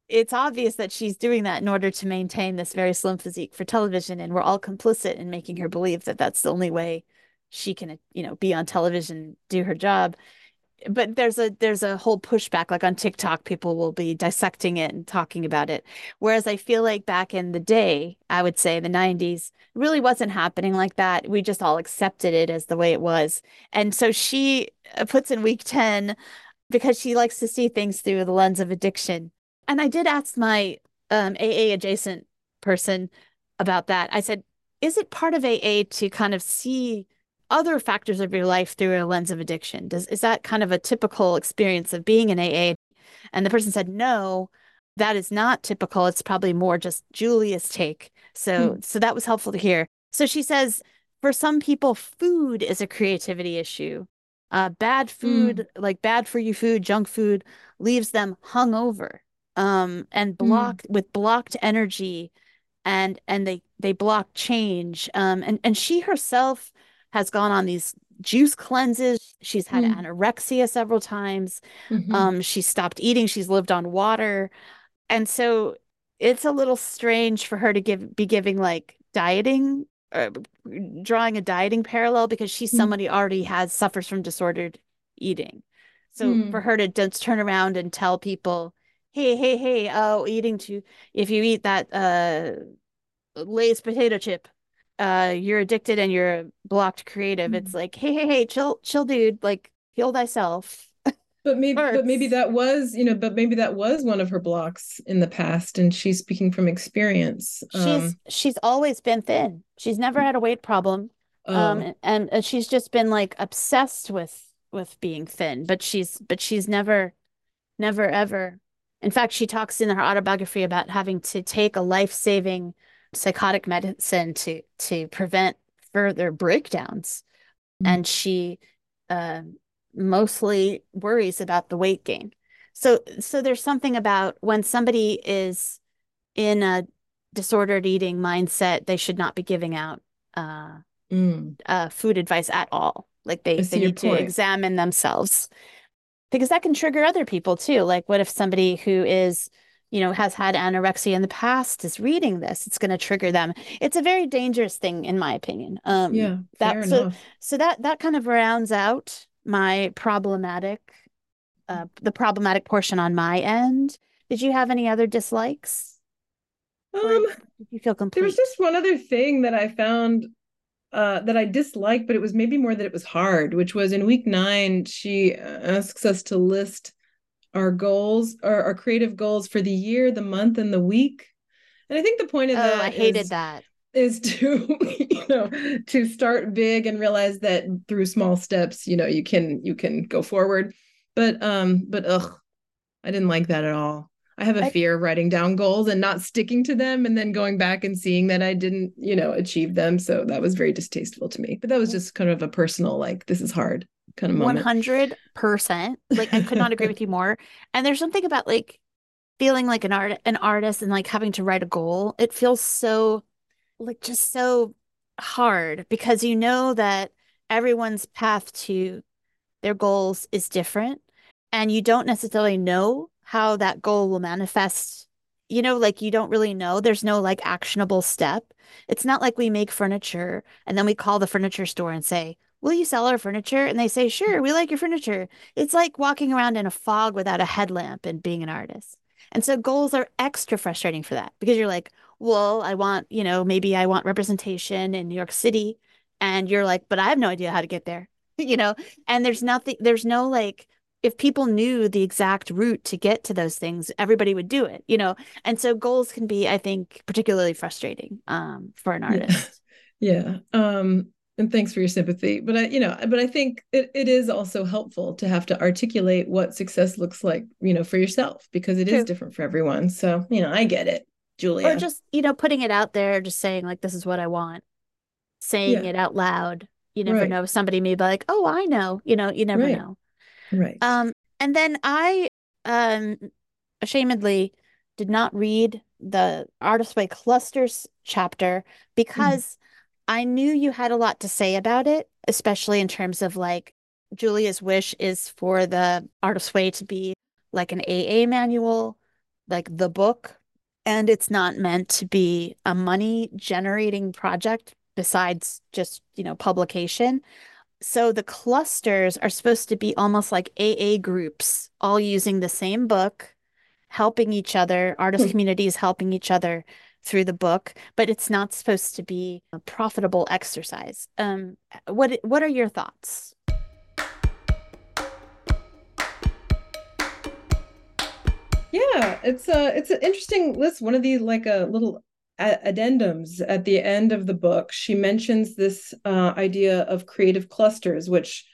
it's obvious that she's doing that in order to maintain this very slim physique for television. And we're all complicit in making her believe that that's the only way she can, you know, be on television, do her job. But there's a whole pushback, like on TikTok, people will be dissecting it and talking about it. Whereas I feel like back in the day, I would say the 90s, really wasn't happening like that. We just all accepted it as the way it was. And so she puts in week 10 because she likes to see things through the lens of addiction. And I did ask my AA adjacent person about that. I said, is it part of AA to kind of see other factors of your life through a lens of addiction? Is that kind of a typical experience of being in AA? And the person said, no, that is not typical. It's probably more just Julia's take. So that was helpful to hear. So she says, for some people, food is a creativity issue. Bad food, like bad for you food, junk food, leaves them hungover and with blocked energy, and they block change. And she herself has gone on these juice cleanses. She's had anorexia several times. She stopped eating. She's lived on water. And so it's a little strange for her to be giving like dieting, or drawing a dieting parallel, because she's somebody already suffers from disordered eating. So for her to just turn around and tell people, hey, if you eat that Lay's potato chip, you're addicted and you're blocked creative. It's like, hey, chill, dude, like heal thyself. But maybe that was one of her blocks in the past, and she's speaking from experience. She's always been thin. She's never had a weight problem. And she's just been like obsessed with being thin, but she's never ever. In fact, she talks in her autobiography about having to take a life-saving psychotic medicine to prevent further breakdowns. Mm-hmm. And she mostly worries about the weight gain. So there's something about when somebody is in a disordered eating mindset, they should not be giving out food advice at all. Like they need to examine themselves, because that can trigger other people too. Like, what if somebody who is, has had anorexia in the past is reading this? It's going to trigger them. It's a very dangerous thing, in my opinion. That kind of rounds out my problematic portion on my end. Did you have any other dislikes? Did you feel complete? There was just one other thing that I found that I disliked, but it was maybe more that it was hard, which was in week 9, she asks us to list our goals, our creative goals for the year, the month, and the week. And I think the point of that I hated that. Is to, to start big and realize that through small steps, you can go forward. But I didn't like that at all. I have a fear of writing down goals and not sticking to them, and then going back and seeing that I didn't, achieve them. So that was very distasteful to me, but that was just kind of a personal, like, this is hard kind of moment. 100%. Like, I could not agree with you more. And there's something about like feeling like an artist and like having to write a goal. It feels so like just so hard, because you know that everyone's path to their goals is different, and you don't necessarily know how that goal will manifest. You don't really know. There's no like actionable step. It's not like we make furniture and then we call the furniture store and say, will you sell our furniture? And they say, sure, we like your furniture. It's like walking around in a fog without a headlamp and being an artist. And so goals are extra frustrating for that, because you're like, well, I want, maybe I want representation in New York City. And you're like, but I have no idea how to get there, and there's no like, if people knew the exact route to get to those things, everybody would do it, And so goals can be, I think, particularly frustrating for an artist. Yeah. And thanks for your sympathy. But I think it is also helpful to have to articulate what success looks like, for yourself, because it True. Is different for everyone. So, I get it. Julia. Or just, putting it out there, just saying like, this is what I want, saying it out loud. You never know. Somebody may be like, oh, I know, you never know. Right. And then I, ashamedly did not read the Artist's Way Clusters chapter, because I knew you had a lot to say about it, especially in terms of like Julia's wish is for the Artist's Way to be like an AA manual, like the book. And it's not meant to be a money generating project besides just, publication. So the clusters are supposed to be almost like AA groups, all using the same book, helping each other, artist communities helping each other through the book, but it's not supposed to be a profitable exercise. What are your thoughts? Yeah, it's an interesting list. One of the little addendums at the end of the book, she mentions this idea of creative clusters, which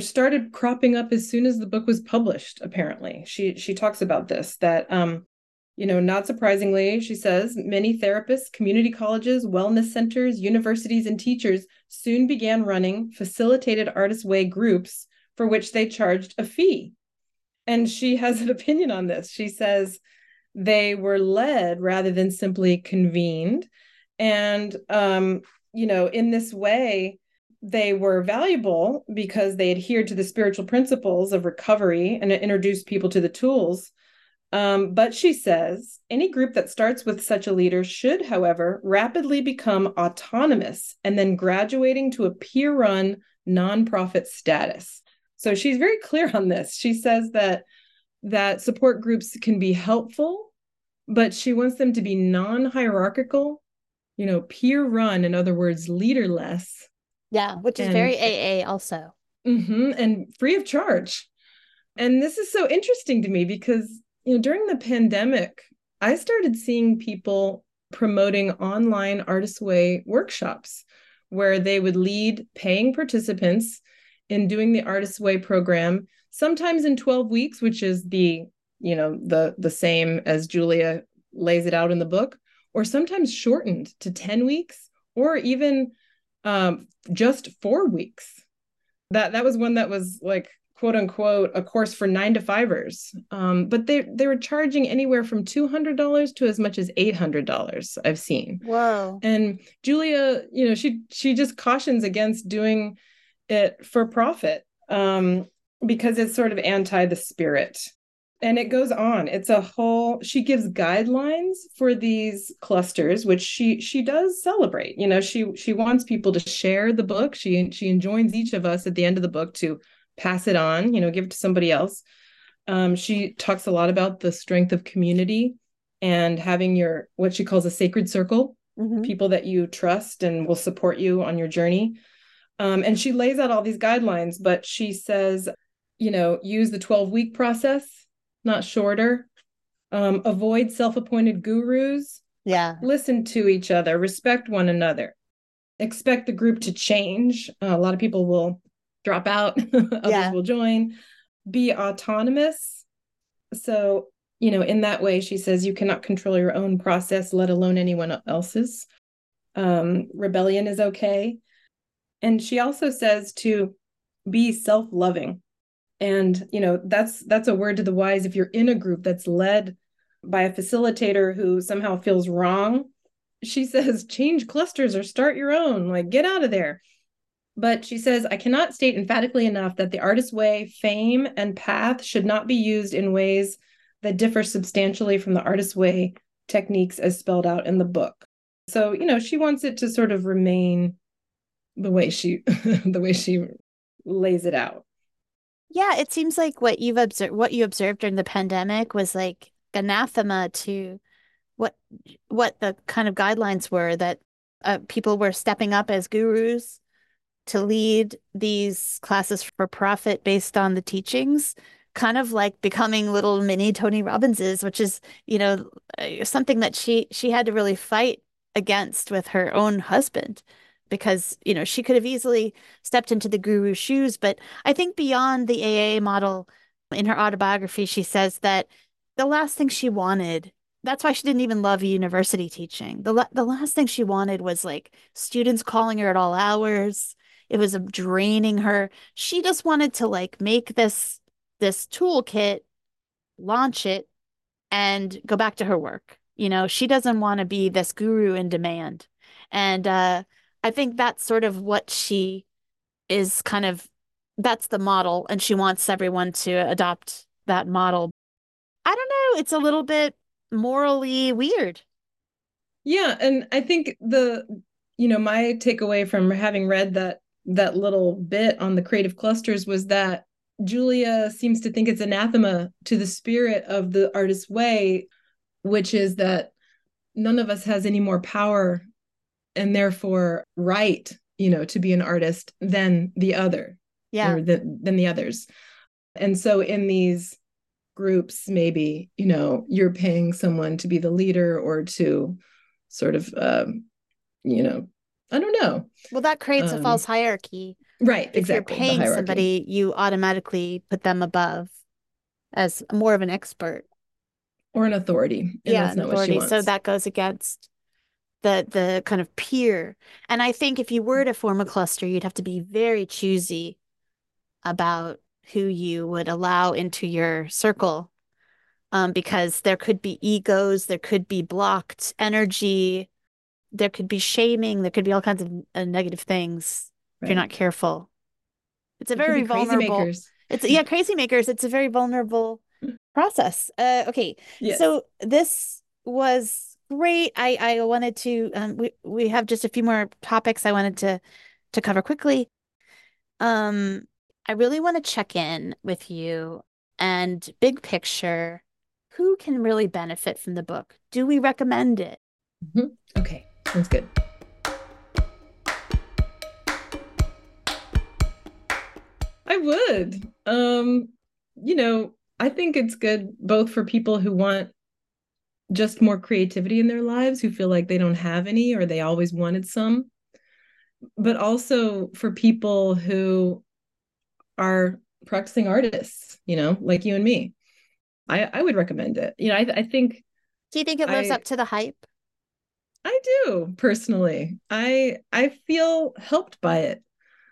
started cropping up as soon as the book was published. Apparently, she talks about this, that not surprisingly, she says many therapists, community colleges, wellness centers, universities, and teachers soon began running facilitated Artist's Way groups for which they charged a fee. And she has an opinion on this. She says they were led rather than simply convened. And, in this way, they were valuable because they adhered to the spiritual principles of recovery and introduced people to the tools. But she says any group that starts with such a leader should, however, rapidly become autonomous and then graduating to a peer-run nonprofit status. So she's very clear on this. She says that support groups can be helpful, but she wants them to be non-hierarchical, peer-run, in other words, leaderless. Yeah, which is very AA also. And free of charge. And this is so interesting to me because, you know, during the pandemic, I started seeing people promoting online Artist's Way workshops where they would lead paying participants in doing the Artist's Way program, sometimes in 12 weeks, which is the, you know, the same as Julia lays it out in the book, or sometimes shortened to 10 weeks or even just 4 weeks. That was one that was like, quote unquote, a course for 9-to-5ers. But they were charging anywhere from $200 to as much as $800 I've seen. Wow. And Julia, you know, she just cautions against doing it for profit because it's sort of anti the spirit. And it goes on. It's a whole, she gives guidelines for these clusters, which she does celebrate. You know, she wants people to share the book. She enjoins each of us at the end of the book to pass it on, you know, give it to somebody else. She talks a lot about the strength of community and having your, what she calls a sacred circle, mm-hmm. people that you trust and will support you on your journey. And she lays out all these guidelines, but she says, you know, use the 12-week process, not shorter. Avoid self-appointed gurus. Yeah. Listen to each other, respect one another, expect the group to change. A lot of people will drop out, others will join, be autonomous. So, you know, in that way, she says, you cannot control your own process, let alone anyone else's. Rebellion is okay. And she also says to be self-loving. And, you know, that's a word to the wise. If you're in a group that's led by a facilitator who somehow feels wrong, she says, change clusters or start your own, like get out of there. But she says, I cannot state emphatically enough that the Artist's Way fame and path should not be used in ways that differ substantially from the Artist's Way techniques as spelled out in the book. So, you know, she wants it to sort of remain the way she lays it out. Yeah, it seems like what you observed during the pandemic was like anathema to what the kind of guidelines were that people were stepping up as gurus to lead these classes for profit based on the teachings, kind of like becoming little mini Tony Robbinses, which is, you know, something that she had to really fight against with her own husband because, you know, she could have easily stepped into the guru's shoes. But I think beyond the AA model, in her autobiography, she says that the last thing she wanted, that's why she didn't even love university teaching. The last thing she wanted was like students calling her at all hours. It was draining her. She just wanted to like make this toolkit, launch it, and go back to her work. You know, she doesn't want to be this guru in demand. And I think that's sort of what she is kind of, that's the model. And she wants everyone to adopt that model. I don't know. It's a little bit morally weird. Yeah. And I think you know, my takeaway from having read that little bit on the creative clusters was that Julia seems to think it's anathema to the spirit of the Artist's Way, which is that none of us has any more power and therefore right, you know, to be an artist than the other, or than the others. And so in these groups, maybe, you know, you're paying someone to be the leader or to sort of, you know, I don't know. Well, that creates a false hierarchy. Right, exactly. If you're paying somebody, you automatically put them above as more of an expert. Or an authority. That's not authority. What she wants. So that goes against the kind of peer. And I think if you were to form a cluster, you'd have to be very choosy about who you would allow into your circle, because there could be egos, there could be blocked energy, there could be shaming, there could be all kinds of negative things if you're not careful. It's a very vulnerable. Crazy makers. Crazy makers. It's a very vulnerable process. Okay, yes. So this was great. I wanted to. We have just a few more topics I wanted to cover quickly. I really want to check in with you and big picture. Who can really benefit from the book? Do we recommend it? Mm-hmm. Okay, sounds good. I would. you know, I think it's good both for people who want just more creativity in their lives, who feel like they don't have any or they always wanted some, but also for people who are practicing artists, you know, like you and me. I would recommend it. You know, I think. Do you think it lives up to the hype? I do, personally. I feel helped by it.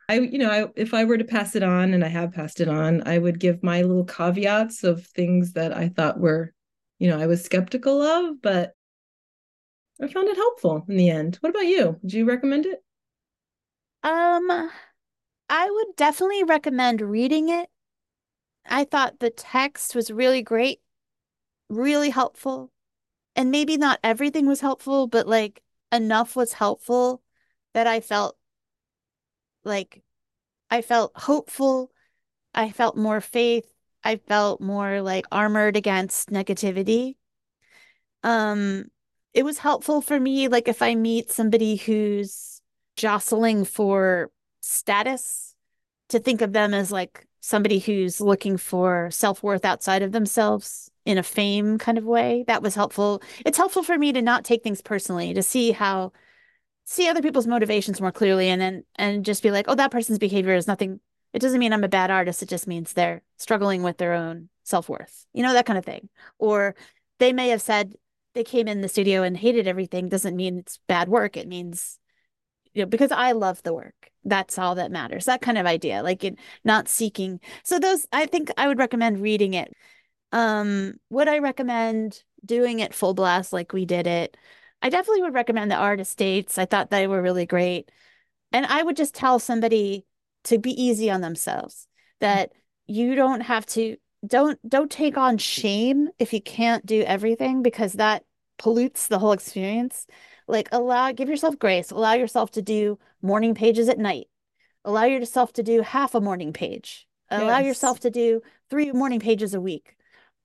If I were to pass it on, and I have passed it on, I would give my little caveats of things that I thought were, you know, I was skeptical of, but I found it helpful in the end. What about you? Would you recommend it? I would definitely recommend reading it. I thought the text was really great, really helpful. And maybe not everything was helpful, but like enough was helpful that I felt like I felt hopeful. I felt more faith. I felt more like armored against negativity. It was helpful for me. Like if I meet somebody who's jostling for status, to think of them as like somebody who's looking for self-worth outside of themselves in a fame kind of way. That was helpful. It's helpful for me to not take things personally, to see other people's motivations more clearly, and just be like, oh, that person's behavior is nothing. It doesn't mean I'm a bad artist. It just means they're struggling with their own self-worth, you know, that kind of thing. Or they may have said they came in the studio and hated everything. Doesn't mean it's bad work. It means, you know, because I love the work. That's all that matters. That kind of idea, like it, not seeking. So those, I think I would recommend reading it. Would I recommend doing it full blast like we did it? I definitely would recommend the artist dates. I thought they were really great. And I would just tell somebody to be easy on themselves, that you don't have to, don't take on shame if you can't do everything, because that pollutes the whole experience. Like give yourself grace, allow yourself to do morning pages at night, allow yourself to do half a morning page, allow yourself to do 3 morning pages a week,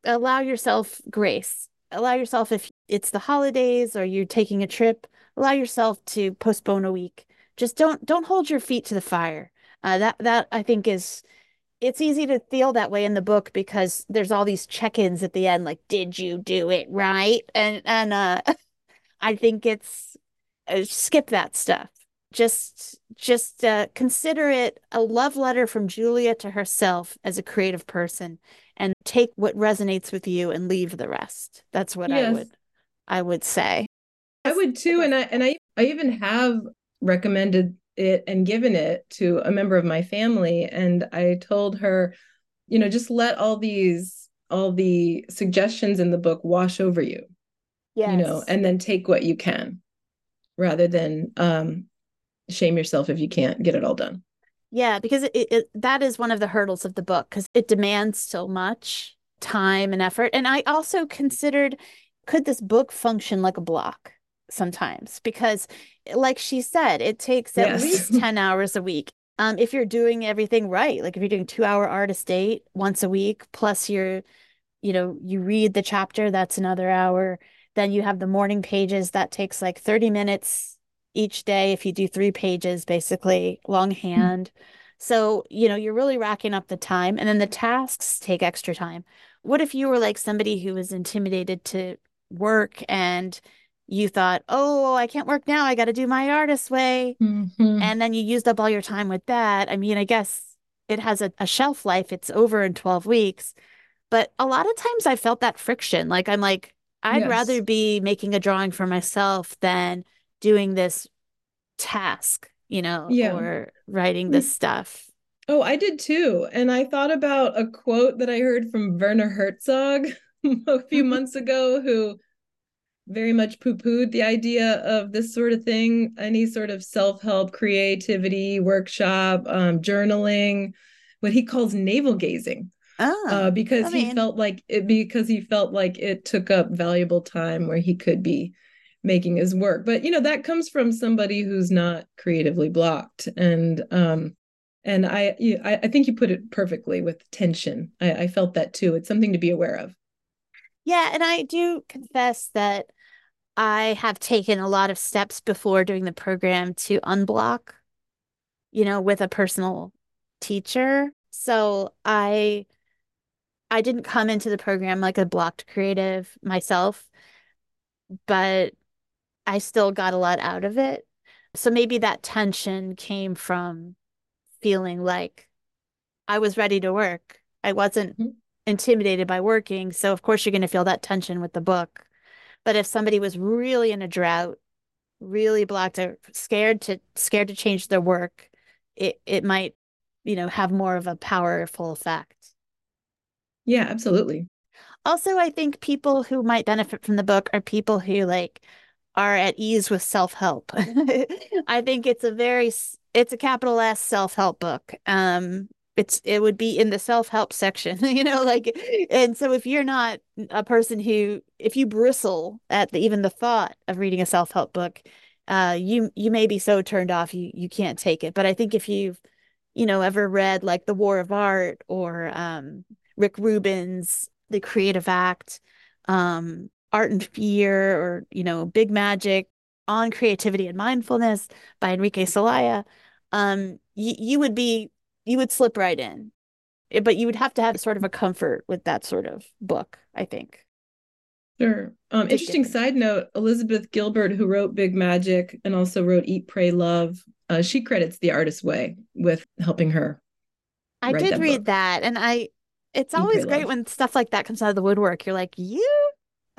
allow yourself grace, allow yourself, if it's the holidays or you're taking a trip, allow yourself to postpone a week. Just don't hold your feet to the fire. That I think is, it's easy to feel that way in the book because there's all these check-ins at the end, like, did you do it right? And I think it's, skip that stuff. Just consider it a love letter from Julia to herself as a creative person, and take what resonates with you and leave the rest. That's what I would say. I would too. And I even have recommended it and given it to a member of my family. And I told her, you know, just let all the suggestions in the book wash over you. Yes. You know, and then take what you can, rather than shame yourself if you can't get it all done. Yeah, because it that is one of the hurdles of the book, because it demands so much time and effort. And I also considered, could this book function like a block sometimes? Because like she said, it takes at least 10 hours a week. If you're doing everything right, like if you're doing 2-hour artist date once a week, plus you read the chapter, that's another hour. Then you have the morning pages that takes like 30 minutes each day if you do 3 pages, basically longhand. Mm-hmm. So, you know, you're really racking up the time, and then the tasks take extra time. What if you were like somebody who was intimidated to work and you thought, oh, I can't work now. I got to do my artist's way. Mm-hmm. And then you used up all your time with that. I mean, I guess it has a shelf life. It's over in 12 weeks. But a lot of times I felt that friction. Like I'm like, I'd rather be making a drawing for myself than doing this task, you know, or writing this stuff. Oh, I did too. And I thought about a quote that I heard from Werner Herzog a few months ago, who very much poo-pooed the idea of this sort of thing, any sort of self-help, creativity, workshop, journaling, what he calls navel gazing. Because he felt like it took up valuable time where he could be making his work. But, you know, that comes from somebody who's not creatively blocked. And I think you put it perfectly with tension. I felt that too. It's something to be aware of. Yeah. And I do confess that I have taken a lot of steps before doing the program to unblock, you know, with a personal teacher. So I I didn't come into the program like a blocked creative myself, but I still got a lot out of it. So maybe that tension came from feeling like I was ready to work. I wasn't intimidated by working. So of course you're going to feel that tension with the book. But if somebody was really in a drought, really blocked or scared to change their work, it might, you know, have more of a powerful effect. Yeah, absolutely. Also, I think people who might benefit from the book are people who like are at ease with self-help. I think it's a capital S self-help book. It would be in the self-help section, you know, like, and so if you're not a person who, if you bristle at even the thought of reading a self-help book, you may be so turned off, you can't take it. But I think if you've, you know, ever read like The War of Art or Rick Rubin's The Creative Act, Art and Fear, or, you know, Big Magic, On Creativity and Mindfulness by Enrique Salaya, you would slip right in, but you would have to have sort of a comfort with that sort of book, I think. Sure. Interesting side note, Elizabeth Gilbert, who wrote Big Magic and also wrote Eat, Pray, Love, she credits The Artist's Way with helping her. I did read that. And it's always great when stuff like that comes out of the woodwork. You're like,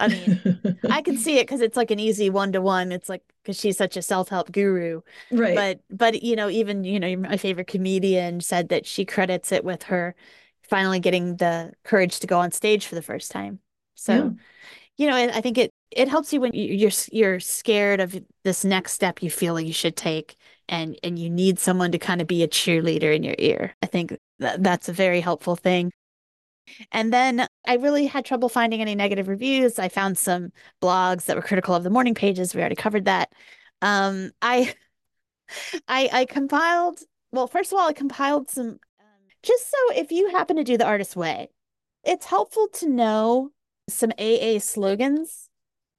I mean, I can see it because it's like an easy one-to-one. It's like, because she's such a self-help guru. Right. But, you know, even, you know, my favorite comedian said that she credits it with her finally getting the courage to go on stage for the first time. So, you know, I think it helps you when you're scared of this next step you feel like you should take, and you need someone to kind of be a cheerleader in your ear. I think that's a very helpful thing. And then I really had trouble finding any negative reviews. I found some blogs that were critical of the morning pages. We already covered that. I compiled some, just so if you happen to do The Artist's Way, it's helpful to know some AA slogans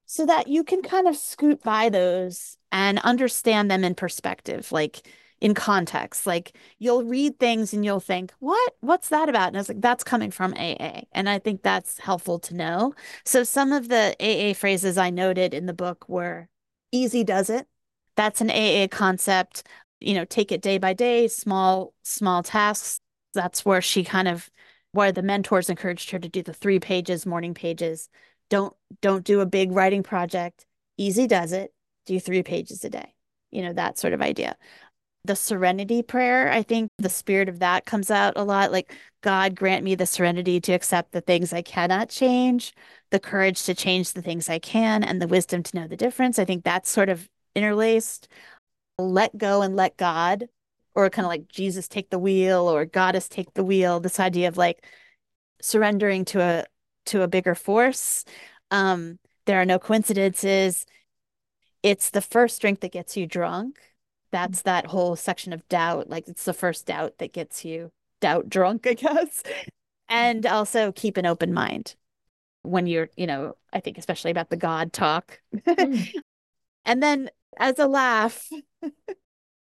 so that you can kind of scoot by those and understand them in perspective, like in context. Like, you'll read things and you'll think, what's that about? And I was like, that's coming from AA. And I think that's helpful to know. So some of the AA phrases I noted in the book were easy does it. That's an AA concept, you know, take it day by day, small tasks. That's where she where the mentors encouraged her to do the 3 pages, morning pages. Don't do a big writing project. Easy does it. Do 3 pages a day. You know, that sort of idea. The serenity prayer, I think the spirit of that comes out a lot. Like, God grant me the serenity to accept the things I cannot change, the courage to change the things I can, and the wisdom to know the difference. I think that's sort of interlaced. Let go and let God, or kind of like Jesus take the wheel or Goddess take the wheel. This idea of like surrendering to a bigger force. There are no coincidences. It's the first drink that gets you drunk. That's that whole section of doubt. Like, it's the first doubt that gets you doubt drunk, I guess. And also keep an open mind when you're, you know, I think especially about the God talk. And then as a laugh,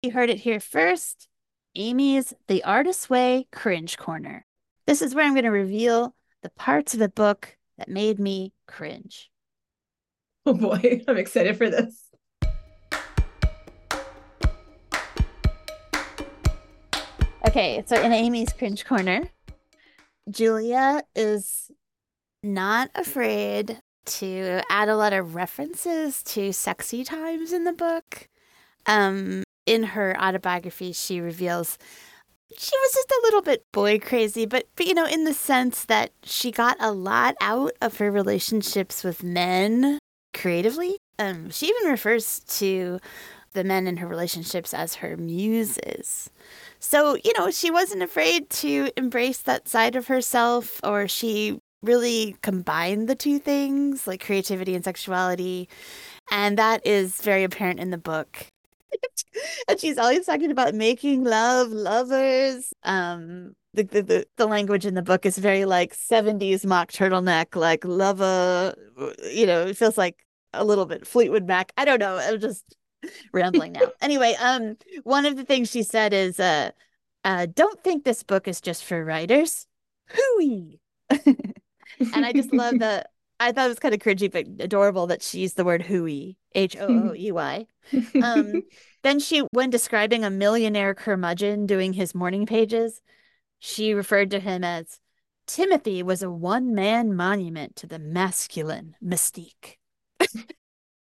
you heard it here first, Amy's The Artist's Way Cringe Corner. This is where I'm going to reveal the parts of the book that made me cringe. Oh boy, I'm excited for this. Okay, so in Amy's Cringe Corner, Julia is not afraid to add a lot of references to sexy times in the book. In her autobiography, she reveals she was just a little bit boy crazy, but you know, in the sense that she got a lot out of her relationships with men creatively. She even refers to the men in her relationships as her muses. So, you know, she wasn't afraid to embrace that side of herself, or she really combined the two things, like creativity and sexuality. And that is very apparent in the book. And she's always talking about making love, lovers. The language in the book is very like 70s mock turtleneck, like lover, you know, it feels like a little bit Fleetwood Mac. I don't know. I'm just rambling now. Anyway, one of the things she said is, don't think this book is just for writers. Hooey! And I just love that. I thought it was kind of cringy, but adorable that she used the word hooey, H-O-O-E-Y. Then she, when describing a millionaire curmudgeon doing his morning pages, she referred to him as, Timothy was a one-man monument to the masculine mystique.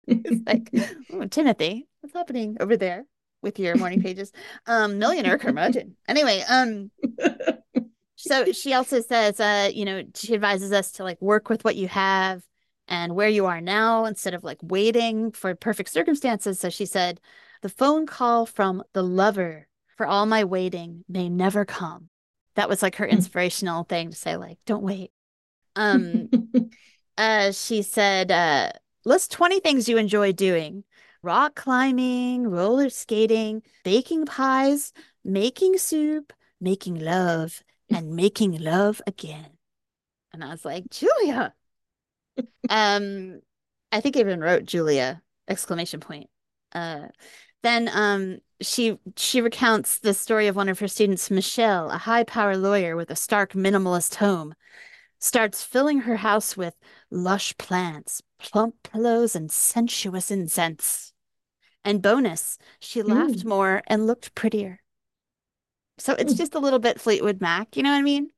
It's like, oh, Timothy, what's happening over there with your morning pages? Millionaire curmudgeon. Anyway, so she also says, you know, she advises us to like work with what you have and where you are now instead of like waiting for perfect circumstances. So she said, the phone call from the lover for all my waiting may never come. That was like her inspirational thing to say, like, don't wait. She said, list 20 things you enjoy doing. Rock climbing, roller skating, baking pies, making soup, making love, and making love again. And I was like, Julia. I think I even wrote Julia, ! Then she recounts the story of one of her students, Michelle, a high-power lawyer with a stark minimalist home, starts filling her house with lush plants, plump pillows, and sensuous incense. And bonus, she laughed more and looked prettier. So it's just a little bit Fleetwood Mac, you know what I mean?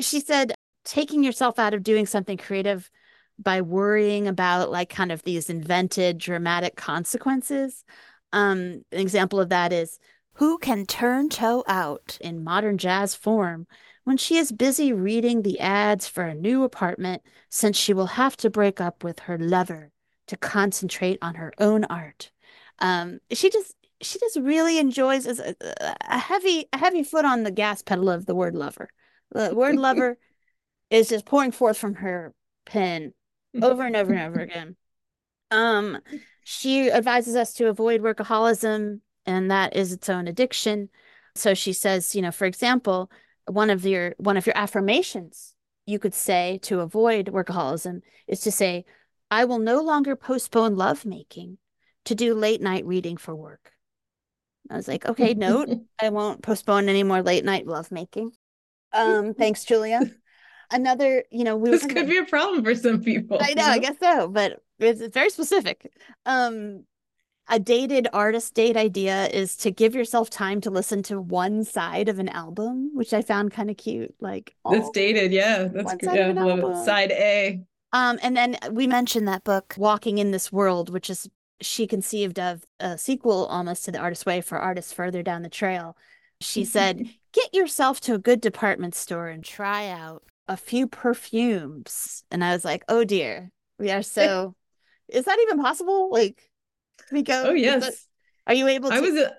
She said, taking yourself out of doing something creative by worrying about like kind of these invented dramatic consequences. An example of that is, who can turn toe out in modern jazz form when she is busy reading the ads for a new apartment, since she will have to break up with her lover to concentrate on her own art. She just really enjoys a heavy foot on the gas pedal of the word lover. The word lover is just pouring forth from her pen over and over and over again. She advises us to avoid workaholism, and that is its own addiction. So she says, you know, for example, one of your affirmations you could say to avoid workaholism is to say, I will no longer postpone lovemaking to do late night reading for work. I was like, okay, note, I won't postpone any more late night lovemaking. Thanks, Julia. Another, you know, this could be a problem for some people. I know, I guess so, but it's very specific. A dated artist date idea is to give yourself time to listen to one side of an album, which I found kind of cute. Like, that's dated, yeah. That's good. Yeah, love it. Side A. And then we mentioned that book, Walking in This World, which is, she conceived of a sequel almost to The Artist's Way for artists further down the trail. She said, get yourself to a good department store and try out a few perfumes. And I was like, oh dear, we are so, is that even possible? Like, can we go? Oh yes. Are you able to?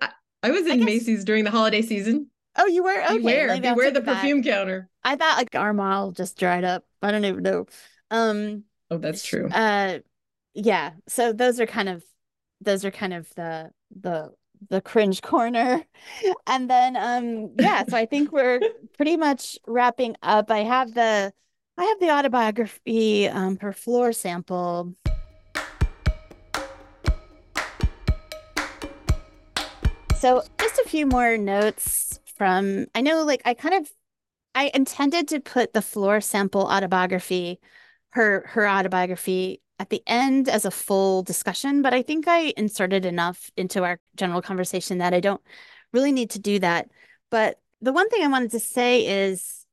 I was in Macy's during the holiday season. Oh, you were? Okay. Beware the perfume counter. I thought like Armol just dried up. I don't even know. Oh, that's true. Yeah. So those are kind of the cringe corner. And then so I think we're pretty much wrapping up. I have the autobiography per Floor Sample. So just a few more notes from, I know, like I intended to put the Floor Sample autobiography, her autobiography, at the end as a full discussion, but I think I inserted enough into our general conversation that I don't really need to do that. But the one thing I wanted to say is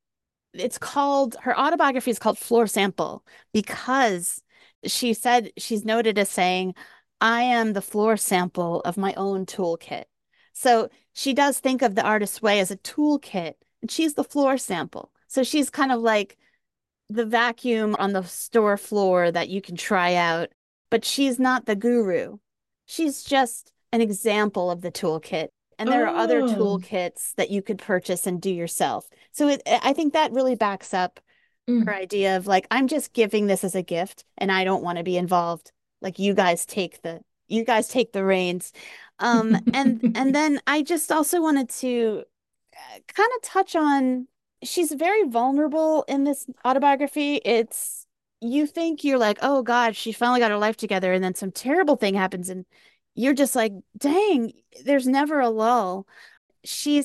her autobiography is called Floor Sample because she said, she's noted as saying, I am the floor sample of my own toolkit. So she does think of The Artist's Way as a toolkit, and she's the floor sample. So she's kind of like the vacuum on the store floor that you can try out, but she's not the guru. She's just an example of the toolkit. And there are other toolkits that you could purchase and do yourself. So I think that really backs up her idea of like, I'm just giving this as a gift and I don't want to be involved. Like, you guys take the reins. And then I just also wanted to kind of touch on, she's very vulnerable in this autobiography. It's, you think you're like, oh God, she finally got her life together. And then some terrible thing happens. And you're just like, dang, there's never a lull. She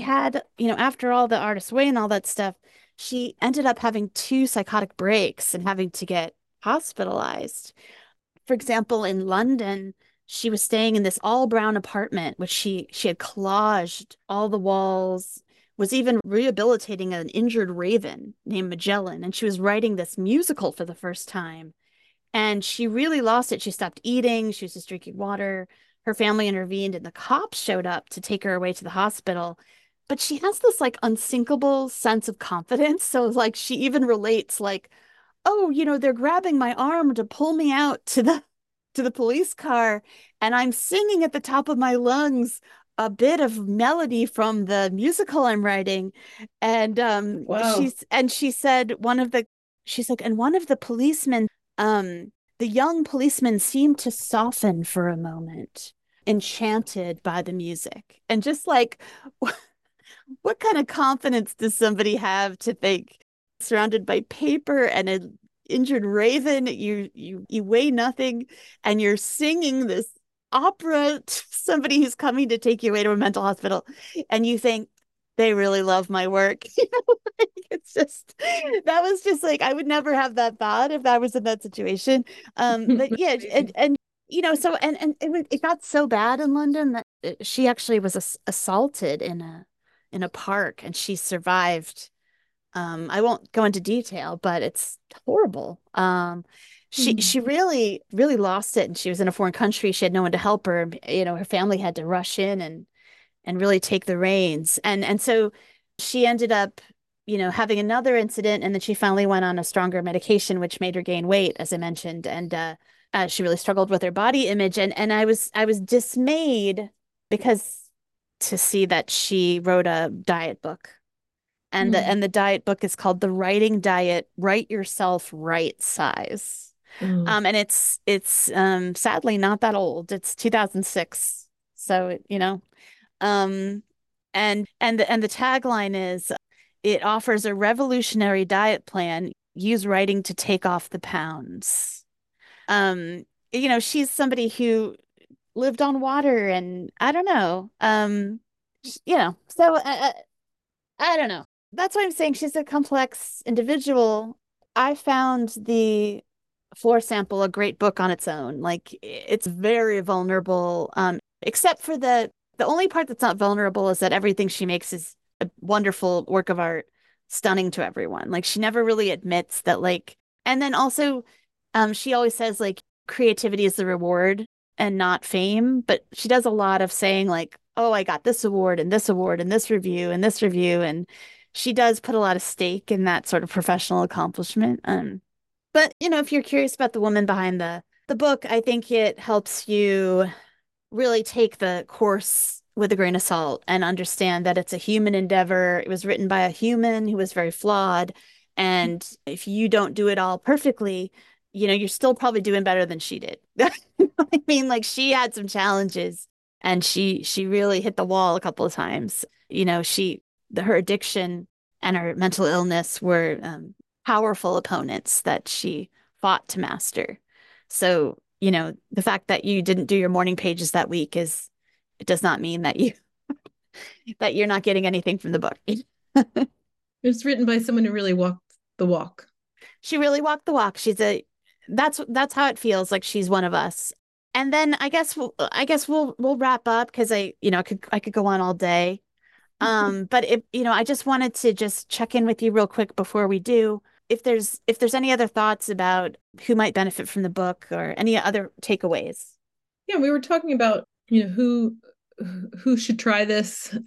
had, you know, after all The Artist's Way and all that stuff, She ended up having 2 psychotic breaks and having to get hospitalized. For example, in London, she was staying in this all-brown apartment, which she had collaged all the walls, was even rehabilitating an injured raven named Magellan, and she was writing this musical for the first time. And she really lost it. She stopped eating. She was just drinking water. Her family intervened, and the cops showed up to take her away to the hospital. But she has this, like, unsinkable sense of confidence. So, like, she even relates, like, oh, you know, they're grabbing my arm to pull me out to the police car, and I'm singing at the top of my lungs a bit of melody from the musical I'm writing. And she said one of the policemen, the young policeman seemed to soften for a moment, enchanted by the music. And just like, what kind of confidence does somebody have to think, surrounded by paper and an injured raven, you weigh nothing, and you're singing this opera to somebody who's coming to take you away to a mental hospital, and you think, they really love my work. You know, like, it's just, that was just like, I would never have that thought if I was in that situation. But yeah, and you know, so and it got so bad in London that she actually was assaulted in a park, and she survived. I won't go into detail, but it's horrible. She really, really lost it. And she was in a foreign country. She had no one to help her. You know, her family had to rush in and really take the reins. And so she ended up, you know, having another incident. And then she finally went on a stronger medication, which made her gain weight, as I mentioned. And she really struggled with her body image. And I was dismayed because to see that she wrote a diet book. And the diet book is called The Writing Diet, Write Yourself Right Size. And it's sadly not that old. It's 2006. So, you know, and the tagline is, it offers a revolutionary diet plan. Use writing to take off the pounds. You know, she's somebody who lived on water, and I don't know. You know, so I don't know. That's why I'm saying she's a complex individual. I found the Floor Sample a great book on its own. Like, it's very vulnerable, except for the only part that's not vulnerable is that everything she makes is a wonderful work of art, stunning to everyone. Like, she never really admits that, like, and then also she always says, like, creativity is the reward and not fame. But she does a lot of saying, like, oh, I got this award and this award and this review and this review. And she does put a lot of stake in that sort of professional accomplishment. But, you know, if you're curious about the woman behind the book, I think it helps you really take the course with a grain of salt and understand that it's a human endeavor. It was written by a human who was very flawed. And if you don't do it all perfectly, you know, you're still probably doing better than she did. You know what I mean? Like, she had some challenges, and she really hit the wall a couple of times. You know, her addiction and her mental illness were powerful opponents that she fought to master. So, you know, the fact that you didn't do your morning pages that week does not mean that you're not getting anything from the book. It was written by someone who really walked the walk. She really walked the walk. That's how it feels, like she's one of us. And then I guess we'll wrap up, because I could go on all day. But if, you know, I just wanted to just check in with you real quick before we do, if there's any other thoughts about who might benefit from the book or any other takeaways. Yeah, we were talking about, you know, who should try this. The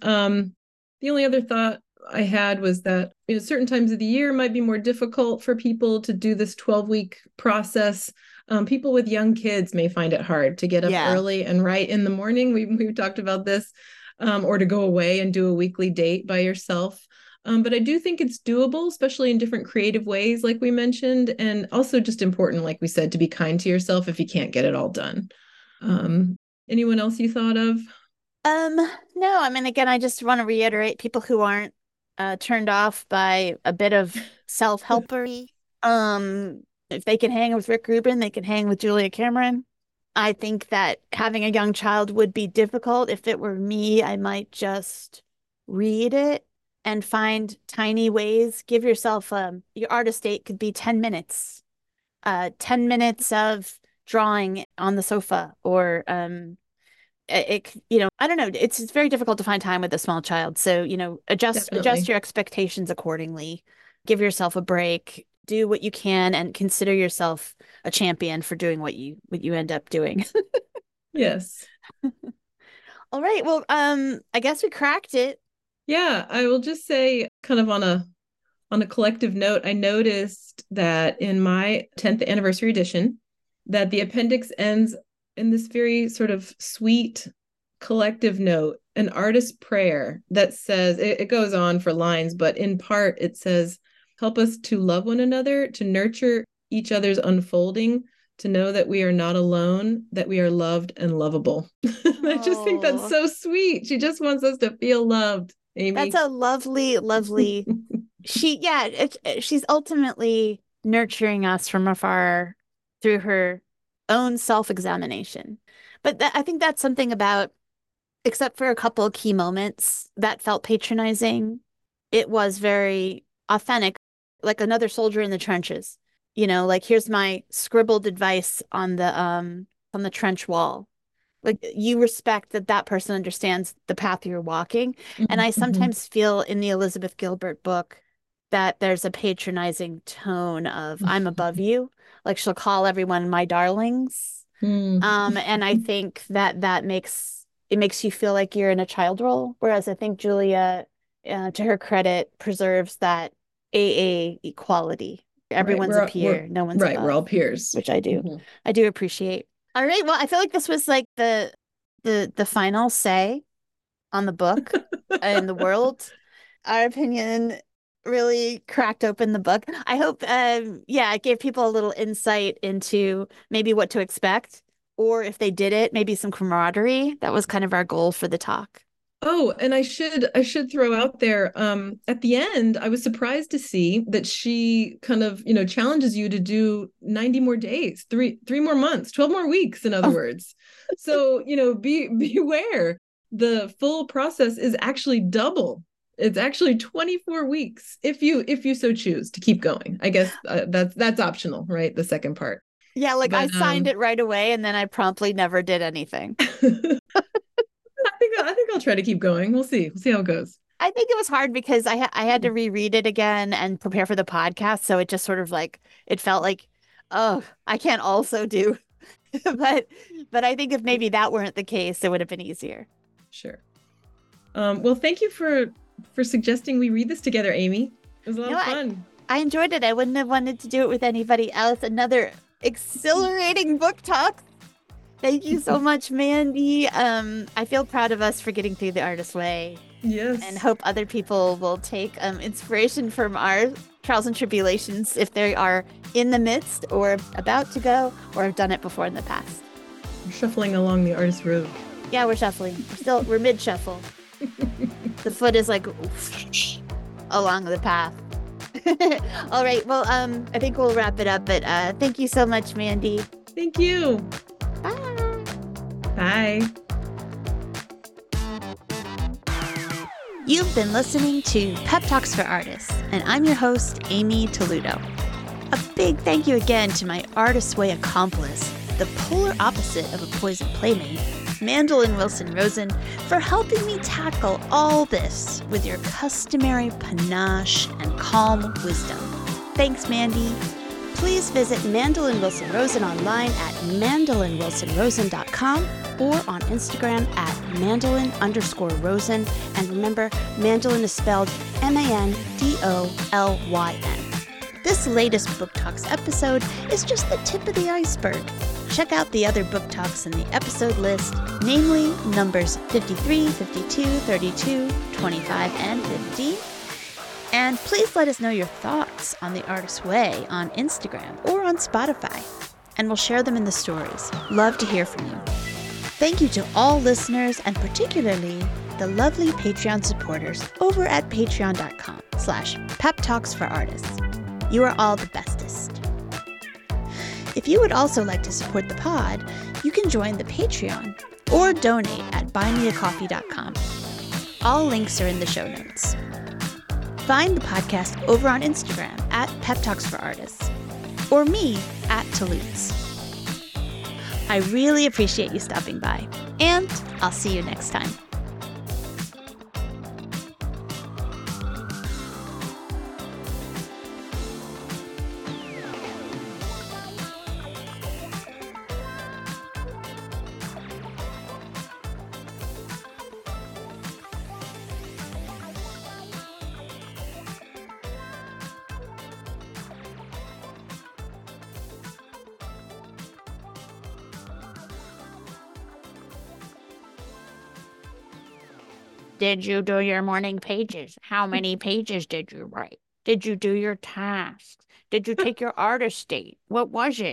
only other thought I had was that, you know, certain times of the year might be more difficult for people to do this 12-week process. People with young kids may find it hard to get up early and write in the morning. We've talked about this. Or to go away and do a weekly date by yourself. But I do think it's doable, especially in different creative ways, like we mentioned, and also just important, like we said, to be kind to yourself if you can't get it all done. Anyone else you thought of? No, I mean, again, I just want to reiterate, people who aren't turned off by a bit of self-helpery, if they can hang with Rick Rubin, they can hang with Julia Cameron. I think that having a young child would be difficult. If it were me, I might just read it and find tiny ways. Give yourself your artist date could be 10 minutes. 10 minutes of drawing on the sofa, or I don't know. It's very difficult to find time with a small child. So, adjust your expectations accordingly. Give yourself a break. Do what you can, and consider yourself a champion for doing what you end up doing. Yes. All right. Well, I guess we cracked it. Yeah, I will just say, kind of on a collective note, I noticed that in my 10th anniversary edition, that the appendix ends in this very sort of sweet collective note, an artist's prayer that says, it goes on for lines, but in part it says, help us to love one another, to nurture each other's unfolding, to know that we are not alone, that we are loved and lovable. And I just think that's so sweet. She just wants us to feel loved, Amy. That's a lovely, lovely. She's ultimately nurturing us from afar through her own self-examination. But I think that's something about, except for a couple of key moments that felt patronizing, it was very authentic, like another soldier in the trenches. Like, here's my scribbled advice on the trench wall. Like, you respect that person understands the path you're walking. Mm-hmm. And I sometimes feel in the Elizabeth Gilbert book that there's a patronizing tone of, mm-hmm. I'm above you. Like, she'll call everyone my darlings. Mm-hmm. And I think that makes you feel like you're in a child role. Whereas I think Julia, to her credit, preserves that AA equality. Everyone's a peer. No one's above. We're all peers. Which I do. Mm-hmm. I do appreciate. All right. Well, I feel like this was like the final say on the book and the world. Our opinion really cracked open the book. I hope, it gave people a little insight into maybe what to expect, or if they did it, maybe some camaraderie. That was kind of our goal for the talk. Oh, and I should throw out there, at the end, I was surprised to see that she kind of, challenges you to do 90 more days, three more months, 12 more weeks, in other words. So, beware. The full process is actually double. It's actually 24 weeks if you so choose to keep going. I guess that's optional, right? The second part. Yeah, like, but I signed it right away, and then I promptly never did anything. I think I'll try to keep going. We'll see. We'll see how it goes. I think it was hard because I had to reread it again and prepare for the podcast. So it just sort of like, it felt like, I can't also do. but I think if maybe that weren't the case, it would have been easier. Sure. Well, thank you for suggesting we read this together, Amy. It was a lot of fun. I enjoyed it. I wouldn't have wanted to do it with anybody else. Another exhilarating book talk. Thank you so much, Mandy. I feel proud of us for getting through The Artist's Way. Yes. And hope other people will take inspiration from our trials and tribulations, if they are in the midst or about to go, or have done it before in the past. We're shuffling along the artist's road. Yeah, we're shuffling. We're mid-shuffle. The foot is like along the path. All right. Well, I think we'll wrap it up. But thank you so much, Mandy. Thank you. Bye. Bye. You've been listening to Pep Talks for Artists, and I'm your host, Amy Toludo. A big thank you again to my Artist's Way accomplice, the polar opposite of a poison playmate, Mandolyn Wilson Rosen, for helping me tackle all this with your customary panache and calm wisdom. Thanks, Mandy. Please visit Mandolyn Wilson Rosen online at mandolynwilsonrosen.com or on Instagram at mandolyn_Rosen. And remember, Mandolyn is spelled Mandolyn. This latest Book Talks episode is just the tip of the iceberg. Check out the other Book Talks in the episode list, namely numbers 53, 52, 32, 25, and 50. And please let us know your thoughts on The Artist's Way on Instagram or on Spotify, and we'll share them in the stories. Love to hear from you. Thank you to all listeners, and particularly the lovely Patreon supporters over at patreon.com/Pep Talks for Artists. You are all the bestest. If you would also like to support the pod, you can join the Patreon or donate at buymeacoffee.com. All links are in the show notes. Find the podcast over on Instagram at Pep Talks for Artists or me at Toulouse. I really appreciate you stopping by, and I'll see you next time. Did you do your morning pages? How many pages did you write? Did you do your tasks? Did you take your artist date? What was it?